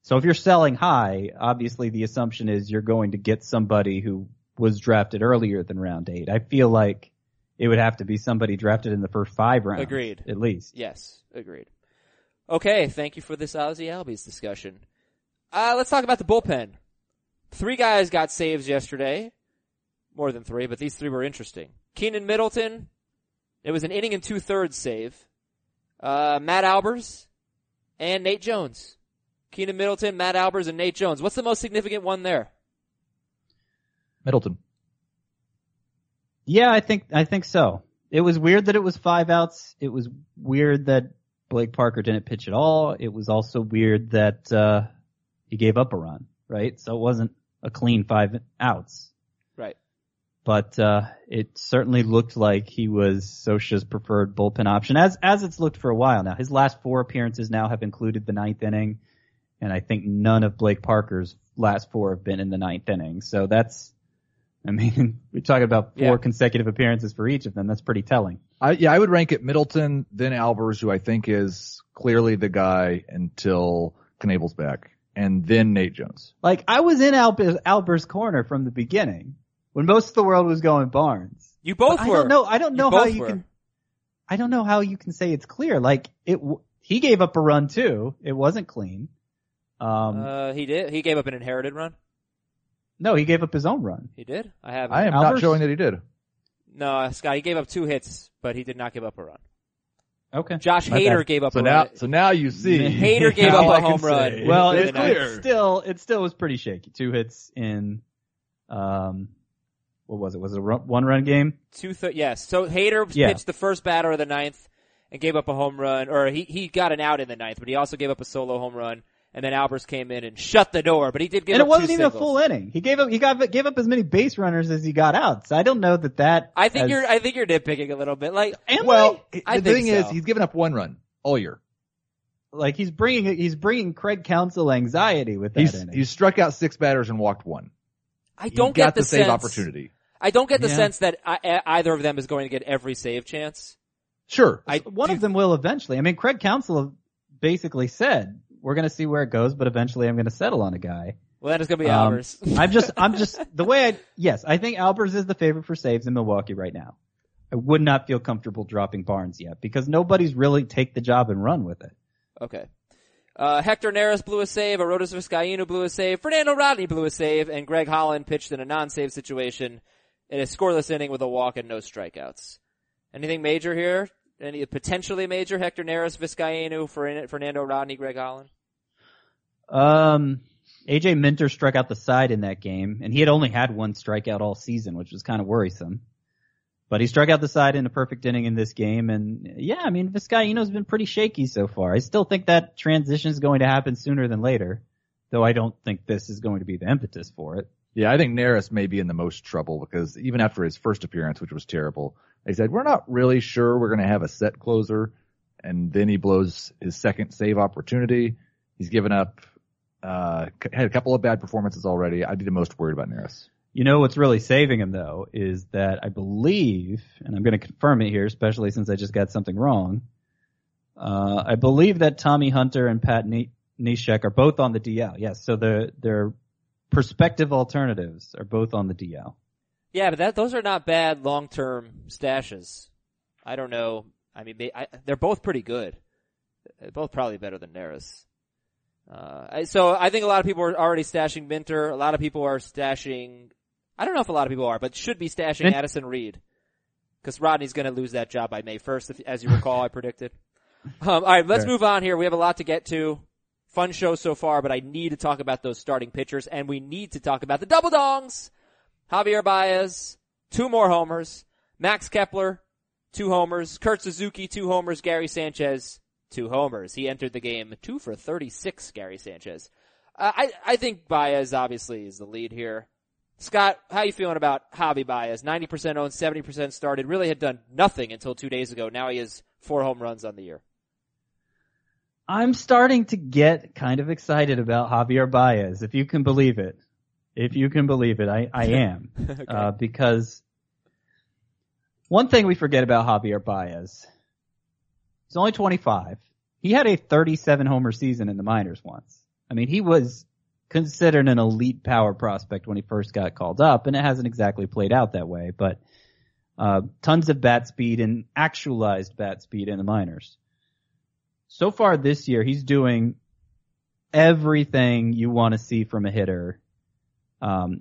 So if you're selling high, obviously the assumption is you're going to get somebody who was drafted earlier than round 8. I feel like it would have to be somebody drafted in the first 5 rounds. Agreed. At least. Yes, agreed. Okay, thank you for this Ozzy Albies discussion. Let's talk about the bullpen. 3 guys got saves yesterday. More than 3, but these 3 were interesting. Keenan Middleton, it was an inning and 2/3 save. Matt Albers and Nate Jones. Keenan Middleton, Matt Albers, and Nate Jones. What's the most significant one there? Middleton. Yeah, I think so. It was weird that it was five outs. It was weird that Blake Parker didn't pitch at all. It was also weird that he gave up a run, right? So it wasn't a clean five outs. Right. But it certainly looked like he was Socha's preferred bullpen option, as it's looked for a while now. His last four appearances now have included the ninth inning, and I think none of Blake Parker's last four have been in the ninth inning. So that's, I mean, we're talking about four consecutive appearances for each of them. That's pretty telling. I would rank it Middleton, then Albers, who I think is clearly the guy until Knable's back, and then Nate Jones. Like, I was in Albers' corner from the beginning when most of the world was going Barnes. You both were. I don't know how you can say it's clear. Like, he gave up a run too. It wasn't clean. He did. He gave up an inherited run. No, he gave up his own run. He did? I haven't. I am not showing that he did. No, Scott, he gave up two hits, but he did not give up a run. Okay. Josh Hader gave up a run. So now you see. Hader gave up a home run. Well, it's clear. It still was pretty shaky. Two hits in, what was it? Was it a one-run game? Yes. So Hader pitched the first batter of the ninth and gave up a home run, or he got an out in the ninth, but he also gave up a solo home run. And then Albers came in and shut the door, but he did give up two singles. And it wasn't even a full inning. He gave up as many base runners as he got out. So I don't know that. I think you're nitpicking a little bit. Like, the thing is, he's given up one run all year. Like, he's bringing Craig Counsell anxiety with that inning. He struck out six batters and walked one. I don't get the sense that either of them is going to get every save chance. Sure, one of them will eventually. I mean, Craig Counsell basically said, we're going to see where it goes, but eventually I'm going to settle on a guy. Well, that is going to be Albers. I think Albers is the favorite for saves in Milwaukee right now. I would not feel comfortable dropping Barnes yet because nobody's really take the job and run with it. Okay. Hector Neris blew a save. Aroldis Vizcaíno blew a save. Fernando Rodney blew a save. And Greg Holland pitched in a non-save situation in a scoreless inning with a walk and no strikeouts. Anything major here? Any potentially major? Hector Neris, Vizcaíno, Fernando Rodney, Greg Holland? AJ Minter struck out the side in that game, and he had only had one strikeout all season, which was kind of worrisome. But he struck out the side in a perfect inning in this game, and Vizcaíno's been pretty shaky so far. I still think that transition is going to happen sooner than later, though I don't think this is going to be the impetus for it. Yeah, I think Neris may be in the most trouble because even after his first appearance, which was terrible, they said, we're not really sure we're going to have a set closer. And then he blows his second save opportunity. He's given up, had a couple of bad performances already. I'd be the most worried about Neris. You know what's really saving him, though, is that I believe, and I'm going to confirm it here, especially since I just got something wrong, I believe that Tommy Hunter and Pat Neshek are both on the DL. Yes, so their prospective alternatives are both on the DL. Yeah, but those are not bad long-term stashes. I don't know. I mean, they're both pretty good. They're both probably better than Neris. So I think a lot of people are already stashing Minter. A lot of people are stashing, I don't know if a lot of people are, but should be stashing Addison Reed. Cause Rodney's gonna lose that job by May 1st, as you recall, I predicted. Alright, let's move on here. We have a lot to get to. Fun show so far, but I need to talk about those starting pitchers, and we need to talk about the double dongs! Javier Baez, two more homers. Max Kepler, two homers. Kurt Suzuki, two homers. Gary Sanchez, two homers. He entered the game 2 for 36, Gary Sanchez. I think Baez obviously is the lead here. Scott, how you feeling about Javi Baez? 90% owned, 70% started. Really had done nothing until 2 days ago. Now he has 4 home runs on the year. I'm starting to get kind of excited about Javier Baez, if you can believe it. If you can believe it, I am. Okay. Because one thing we forget about Javier Baez, he's only 25. He had a 37 homer season in the minors once. I mean, he was considered an elite power prospect when he first got called up, and it hasn't exactly played out that way, but tons of bat speed and actualized bat speed in the minors. So far this year, he's doing everything you want to see from a hitter.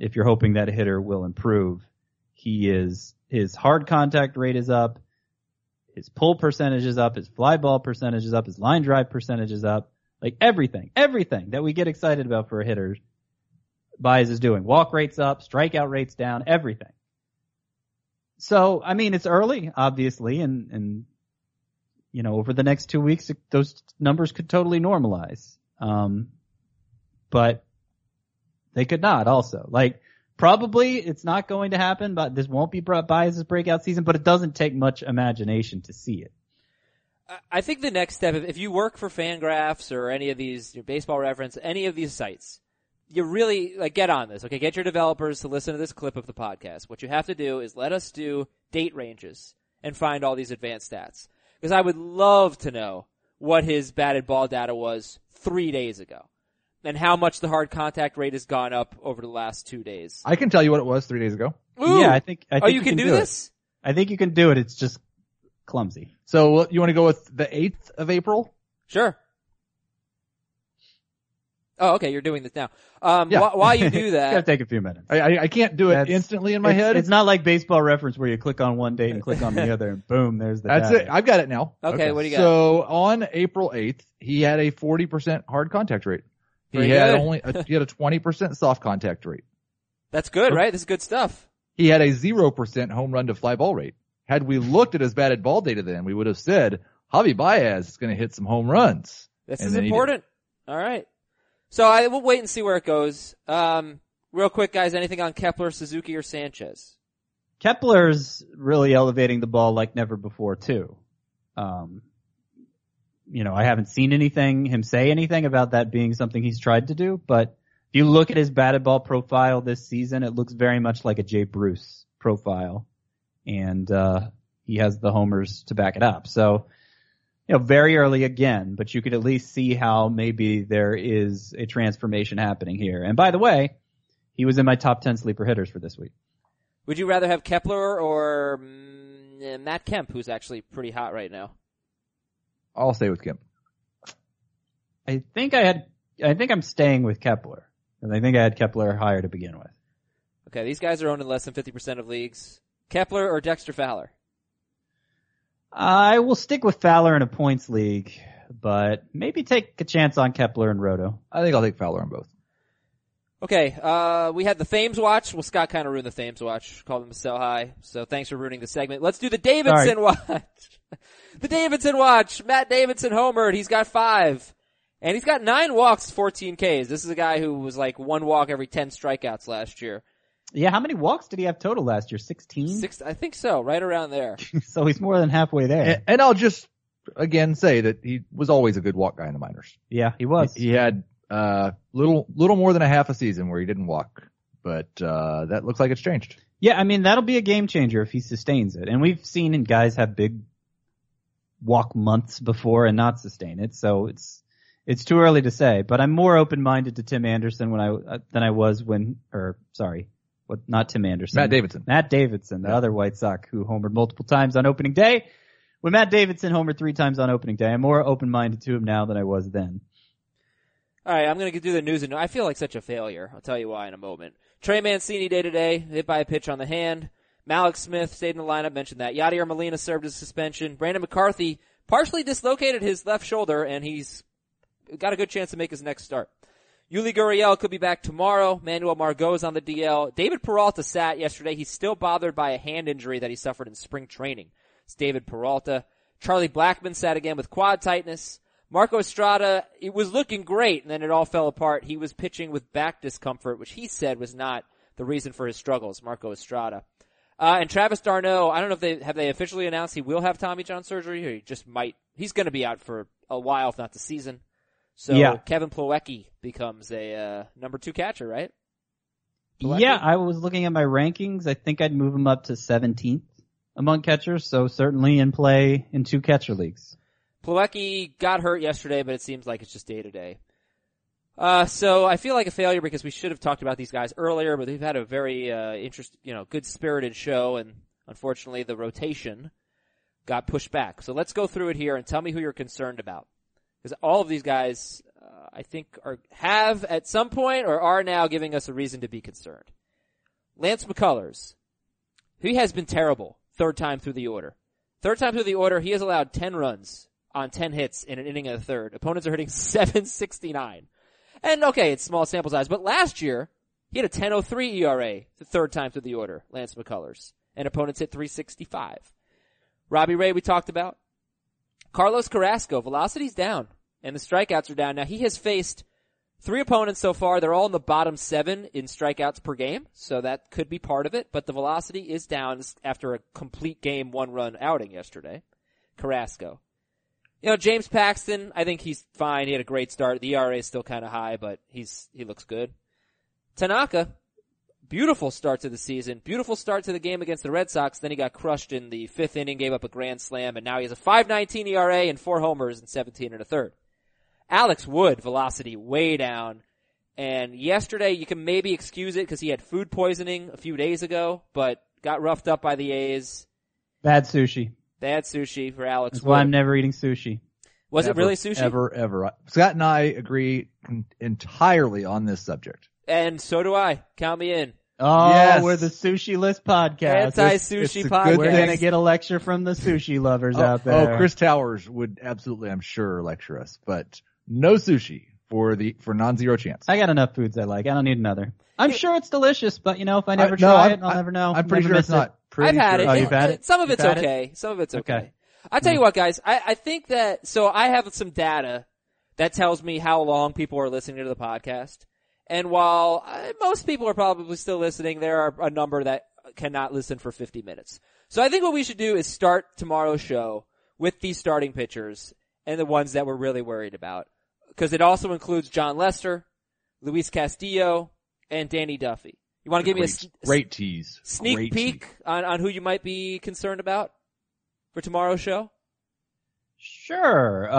If you're hoping that a hitter will improve, his hard contact rate is up, his pull percentage is up, his fly ball percentage is up, his line drive percentage is up, like everything that we get excited about for a hitter, Baez is doing. Walk rates up, strikeout rates down, everything. So, I mean, it's early, obviously, and you know, over the next 2 weeks, those numbers could totally normalize. But they could not also. Like, probably it's not going to happen, but this won't be Baez's breakout season, but it doesn't take much imagination to see it. I think the next step, if you work for Fangraphs or any of these, your Baseball Reference, any of these sites, you really, like, get on this, okay? Get your developers to listen to this clip of the podcast. What you have to do is let us do date ranges and find all these advanced stats. Because I would love to know what his batted ball data was 3 days ago and how much the hard contact rate has gone up over the last 2 days. I can tell you what it was 3 days ago. Ooh. Yeah, I think you can do this? It. I think you can do it. It's just clumsy. So you want to go with the 8th of April? Sure. Oh, okay. You're doing this now. Yeah. While you do that, it's gonna take a few minutes. I can't do it instantly in my head. It's not like Baseball Reference where you click on one date and click on the other, and boom, there's the. That's data. It. I've got it now. Okay, what do you got? So on April 8th, he had a 40% hard contact rate. He had a 20% soft contact rate. That's good, right? This is good stuff. He had a 0% home run to fly ball rate. Had we looked at his batted ball data, then we would have said Javi Baez is going to hit some home runs. This is important. All right. So we'll wait and see where it goes. Real quick, guys, anything on Kepler, Suzuki, or Sanchez? Kepler's really elevating the ball like never before, too. You know, I haven't seen him say anything about that being something he's tried to do, but if you look at his batted ball profile this season, it looks very much like a Jay Bruce profile, and he has the homers to back it up. So, you know, very early again, but you could at least see how maybe there is a transformation happening here. And by the way, he was in my top 10 sleeper hitters for this week. Would you rather have Kepler or Matt Kemp, who's actually pretty hot right now? I'll stay with Kemp. I think I'm staying with Kepler, because I think I had Kepler higher to begin with. Okay, these guys are owned in less than 50% of leagues. Kepler or Dexter Fowler? I will stick with Fowler in a points league, but maybe take a chance on Kepler and Roto. I think I'll take Fowler on both. Okay, we had the Thames Watch. Well, Scott kind of ruined the Thames Watch. Called him a sell high, so thanks for ruining the segment. Let's do the Davidson Watch. The Davidson Watch. Matt Davidson homered. He's got 5. And he's got 9 walks, 14 Ks. This is a guy who was like one walk every 10 strikeouts last year. Yeah, how many walks did he have total last year? 16? I think so, right around there. So he's more than halfway there. And I'll just, again, say that he was always a good walk guy in the minors. Yeah, he was. He had, little more than a half a season where he didn't walk. But, that looks like it's changed. Yeah, I mean, that'll be a game changer if he sustains it. And we've seen guys have big walk months before and not sustain it. So it's too early to say. But I'm more open-minded to Tim Anderson Matt Davidson, the other White Sox who homered multiple times on opening day. When Matt Davidson homered 3 times on opening day, I'm more open-minded to him now than I was then. All right, I'm going to do the news. And I feel like such a failure. I'll tell you why in a moment. Trey Mancini day-to-day, hit by a pitch on the hand. Malik Smith stayed in the lineup, mentioned that. Yadier Molina served his suspension. Brandon McCarthy partially dislocated his left shoulder, and he's got a good chance to make his next start. Yuli Gurriel could be back tomorrow. Manuel Margot is on the DL. David Peralta sat yesterday. He's still bothered by a hand injury that he suffered in spring training. It's David Peralta. Charlie Blackmon sat again with quad tightness. Marco Estrada, it was looking great, and then it all fell apart. He was pitching with back discomfort, which he said was not the reason for his struggles, Marco Estrada. And Travis d'Arnaud, I don't know if they officially announced he will have Tommy John surgery, or he just might. He's going to be out for a while, if not the season. So yeah. Kevin Plawecki becomes a number 2 catcher, right? Plawecki? Yeah, I was looking at my rankings. I think I'd move him up to 17th among catchers, so certainly in play in 2 catcher leagues. Plawecki got hurt yesterday, but it seems like it's just day-to-day. So I feel like a failure because we should have talked about these guys earlier, but they've had a very good-spirited show, and unfortunately the rotation got pushed back. So let's go through it here and tell me who you're concerned about. Because all of these guys, I think, have at some point or are now giving us a reason to be concerned. Lance McCullers. He has been terrible third time through the order. Third time through the order, he has allowed 10 runs on 10 hits in an inning of the third. Opponents are hitting .769. And, okay, it's small sample size. But last year, he had a 10.03 ERA the third time through the order, Lance McCullers. and opponents hit 365. Robbie Ray, we talked about. Carlos Carrasco, velocity's down, and the strikeouts are down. Now, he has faced three opponents so far. They're all in the bottom seven in strikeouts per game, so that could be part of it, but the velocity is down after a complete game one-run outing yesterday. Carrasco. You know, James Paxton, I think he's fine. He had a great start. The ERA is still kind of high, but he looks good. Tanaka, beautiful start to the season. Beautiful start to the game against the Red Sox. Then he got crushed in the fifth inning, gave up a grand slam, and now he has a 5.19 ERA and 4 homers and 17 and a third. Alex Wood, velocity way down. And yesterday, you can maybe excuse it because he had food poisoning a few days ago, but got roughed up by the A's. Bad sushi. Bad sushi for Alex Wood. That's why I'm never eating sushi. Was it really sushi? Ever, ever. Scott and I agree entirely on this subject. And so do I. Count me in. Oh, yes. We're the Sushi List podcast. Anti-sushi podcast. We're going to get a lecture from the sushi lovers out there. Oh, Chris Towers would absolutely, I'm sure, lecture us. But no sushi for non-zero chance. I got enough foods I like. I don't need another. I'm sure it's delicious, but, you know, if I never try it, I'll never know. I'm pretty sure it's not. I've had it. Oh, you've had it? Some of it's okay. Some of it's okay. I'll tell you what, guys. I think that, so I have some data that tells me how long people are listening to the podcast. And while most people are probably still listening, there are a number that cannot listen for 50 minutes. So I think what we should do is start tomorrow's show with these starting pitchers and the ones that we're really worried about. Because it also includes John Lester, Luis Castillo, and Danny Duffy. You want to give me a great tease, sneak peek on who you might be concerned about for tomorrow's show? Sure.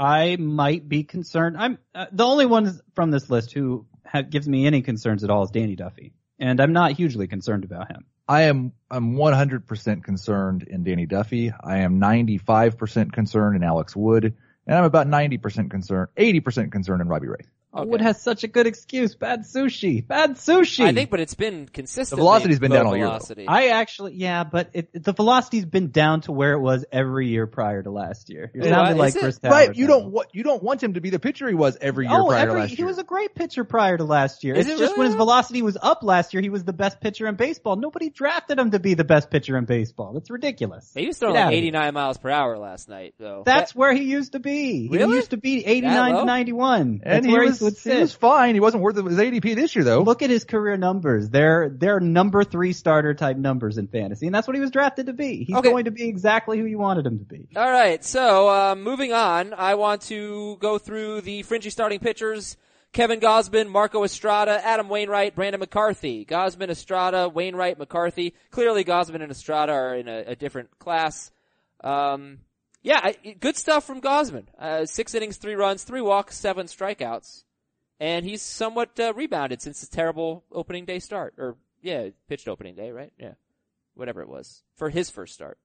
I might be concerned. I'm the only one from this list who gives me any concerns at all is Danny Duffy, and I'm not hugely concerned about him. I'm 100% concerned in Danny Duffy. I am 95% concerned in Alex Wood, and I'm about 80% concerned in Robbie Ray. Okay. Wood has such a good excuse. Bad sushi. I think, but it's been consistent. The velocity's been down all year. But the velocity's been down to where it was every year prior to last year. You're sounding like Chris Towers. Right. You don't want him to be the pitcher he was every year prior to last year. He was a great pitcher prior to last year. It's just when his velocity was up last year, he was the best pitcher in baseball. Nobody drafted him to be the best pitcher in baseball. That's ridiculous. He was throwing like 89 miles per hour last night, though. That's where he used to be. Really? He used to be 89 to 91. That's where he was. He was fine. He wasn't worth his ADP this year, though. Look at his career numbers. They're number 3 starter type numbers in fantasy, and that's what he was drafted to be. He's going to be exactly who you wanted him to be. All right. So moving on, I want to go through the fringy starting pitchers: Kevin Gausman, Marco Estrada, Adam Wainwright, Brandon McCarthy. Gausman, Estrada, Wainwright, McCarthy. Clearly, Gausman and Estrada are in a different class. Good stuff from Gausman. 6 innings, 3 runs, 3 walks, 7 strikeouts. And he's somewhat rebounded since his terrible opening day start. Pitched opening day, right? Yeah. Whatever it was. For his first start.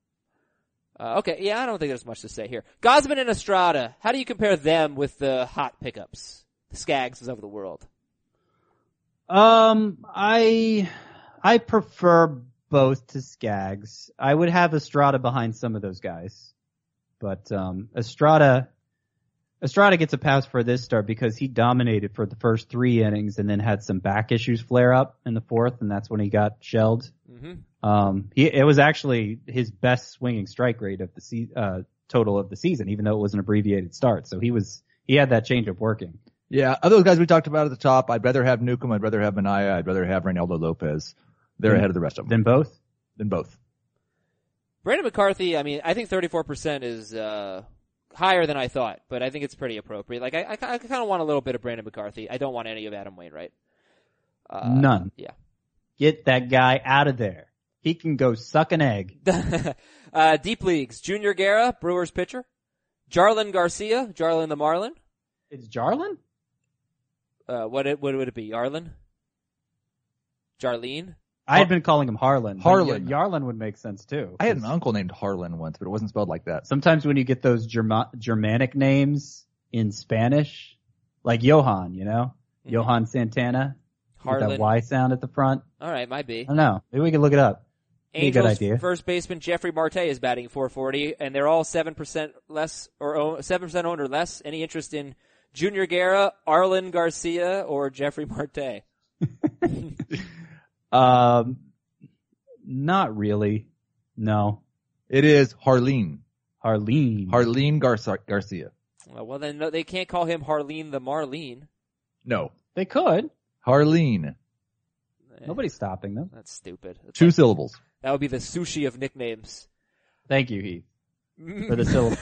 I don't think there's much to say here. Gausman and Estrada, how do you compare them with the hot pickups? The Skaggs of the world. I prefer both to Skaggs. I would have Estrada behind some of those guys. But Estrada gets a pass for this start because he dominated for the first 3 innings and then had some back issues flare up in the fourth, and that's when he got shelled. Mm-hmm. It was actually his best swinging strike rate of the total of the season, even though it was an abbreviated start. So he had that changeup working. Yeah, of those guys we talked about at the top, I'd rather have Newcomb, I'd rather have Minaya, I'd rather have Reynaldo Lopez. They're ahead of the rest of them. Than both. Brandon McCarthy, I think 34% is higher than I thought, but I think it's pretty appropriate. Like, I kind of want a little bit of Brandon McCarthy. I don't want any of Adam Wainwright. None. Yeah. Get that guy out of there. He can go suck an egg. Deep leagues. Junior Guerra, Brewers pitcher. Jarlin Garcia, Jarlin the Marlin. It's Jarlin? What would it be? Yarlin? Jarlene? I had been calling him Harlan. Harlan. Yarlin would make sense, too. I had an uncle named Harlan once, but it wasn't spelled like that. Sometimes when you get those Germanic names in Spanish, like Johan, you know? Mm-hmm. Johan Santana. Harlan. With that Y sound at the front. All right, might be. I don't know. Maybe we can look it up. Angels' good idea. First baseman Jeffrey Marte is batting .440, and they're all 7% less, or 7% owned or less. Any interest in Junior Guerra, Arlen Garcia, or Jeffrey Marte? Not really. No. It is Harleen. Harleen. Harleen Garcia. Well, then no, they can't call him Harleen the Marlene. No. They could. Harleen. Nobody's stopping them. That's stupid. That's two syllables. That would be the sushi of nicknames. Thank you, Heath, for the syllables.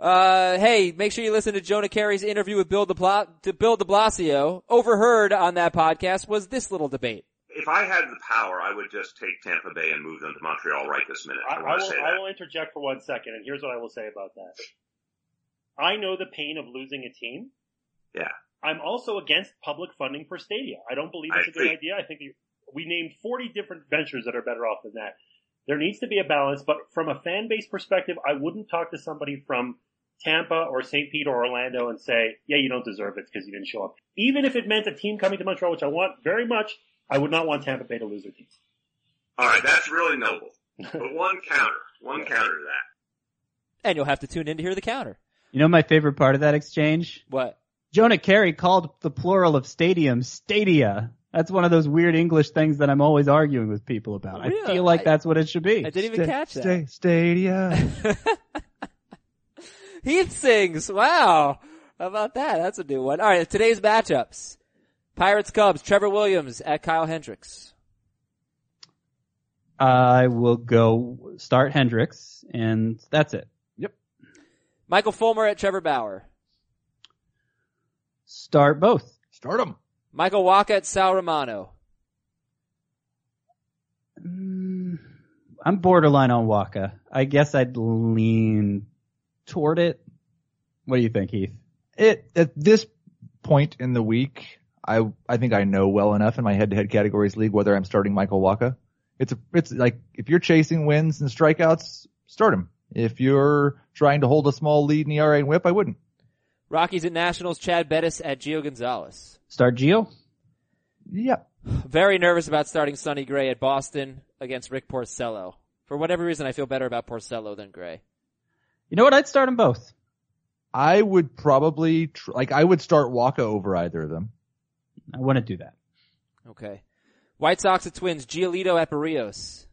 Hey, make sure you listen to Jonah Carey's interview with Bill de Blasio. Overheard on that podcast was this little debate. If I had the power, I would just take Tampa Bay and move them to Montreal right this minute. I will interject for 1 second, and here's what I will say about that. I know the pain of losing a team. Yeah. I'm also against public funding for stadia. I don't believe it's a good idea. I think we named 40 different ventures that are better off than that. There needs to be a balance, but from a fan base perspective, I wouldn't talk to somebody from Tampa or St. Pete or Orlando and say, yeah, you don't deserve it because you didn't show up. Even if it meant a team coming to Montreal, which I want very much, I would not want Tampa Bay to lose their team. All right, that's really noble. But one counter to that. And you'll have to tune in to hear the counter. You know my favorite part of that exchange? What? Jonah Carey called the plural of stadium stadia. That's one of those weird English things that I'm always arguing with people about. Really? I feel like that's what it should be. I didn't even catch that. Stadia. Heath sings. Wow. How about that? That's a new one. All right, today's matchups. Pirates-Cubs, Trevor Williams at Kyle Hendricks. I will go start Hendricks, and that's it. Yep. Michael Fulmer at Trevor Bauer. Start both. Start them. Michael Wacha at Sal Romano. I'm borderline on Wacha. I guess I'd lean toward it. What do you think, Heath? At this point in the week, I think I know well enough in my head-to-head categories league whether I'm starting Michael Wacha. It's like if you're chasing wins and strikeouts, start him. If you're trying to hold a small lead in ERA and whip, I wouldn't. Rockies at Nationals, Chad Bettis at Gio Gonzalez. Start Gio? Yep. Very nervous about starting Sonny Gray at Boston against Rick Porcello. For whatever reason, I feel better about Porcello than Gray. You know what? I'd start them both. I would probably, I would start Wacha over either of them. I wouldn't do that. Okay. White Sox at Twins, Giolito at Barrios.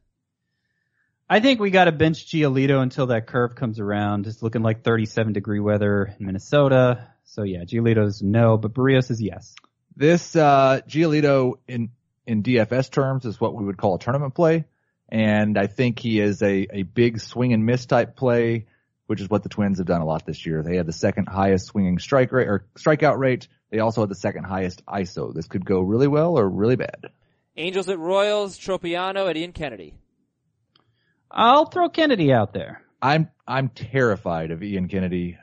I think we gotta bench Giolito until that curve comes around. It's looking like 37-degree weather in Minnesota. So yeah, Giolito's no, but Barrios is yes. This, Giolito in DFS terms is what we would call a tournament play. And I think he is a big swing and miss type play, which is what the Twins have done a lot this year. They had the second highest swinging strike rate or strikeout rate. They also had the second highest ISO. This could go really well or really bad. Angels at Royals, Tropiano at Ian Kennedy. I'll throw Kennedy out there. I'm terrified of Ian Kennedy.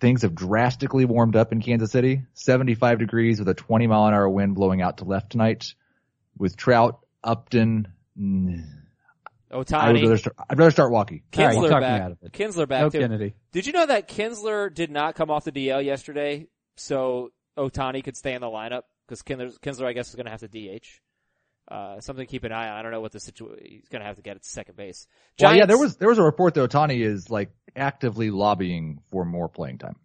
Things have drastically warmed up in Kansas City. 75 degrees with a 20-mile-an-hour wind blowing out to left tonight. With Trout, Upton, Ohtani. I'd rather start Wacha. Kinsler right, back. Kinsler back no too. Kennedy. Did you know that Kinsler did not come off the DL yesterday, so Ohtani could stay in the lineup? Because Kinsler, I guess, is going to have to DH. Something to keep an eye on. I don't know what the situation, he's gonna have to get at second base. Giants, well, yeah, there was a report that Ohtani is actively lobbying for more playing time.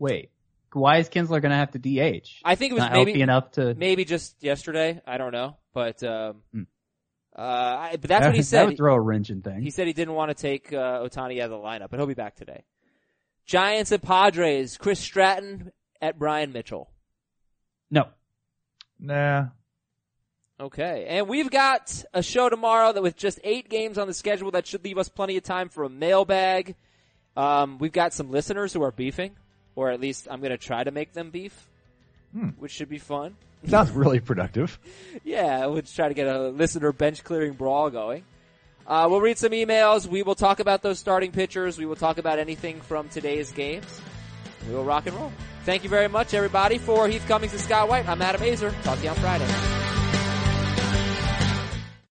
Wait. Why is Kinsler gonna have to DH? I think it was not maybe enough to maybe just yesterday. I don't know. But, but that's what he said. That would throw a wrench in things. He said he didn't want to take, Ohtani out of the lineup, but he'll be back today. Giants and Padres, Chris Stratton at Brian Mitchell. No. Nah. Okay, and we've got a show tomorrow that with just 8 games on the schedule that should leave us plenty of time for a mailbag. We've got some listeners who are beefing, or at least I'm going to try to make them beef, which should be fun. Sounds really productive. Yeah, we'll try to get a listener bench-clearing brawl going. We'll read some emails. We will talk about those starting pitchers. We will talk about anything from today's games. We will rock and roll. Thank you very much, everybody. For Heath Cummings and Scott White, I'm Adam Azer. Talk to you on Friday.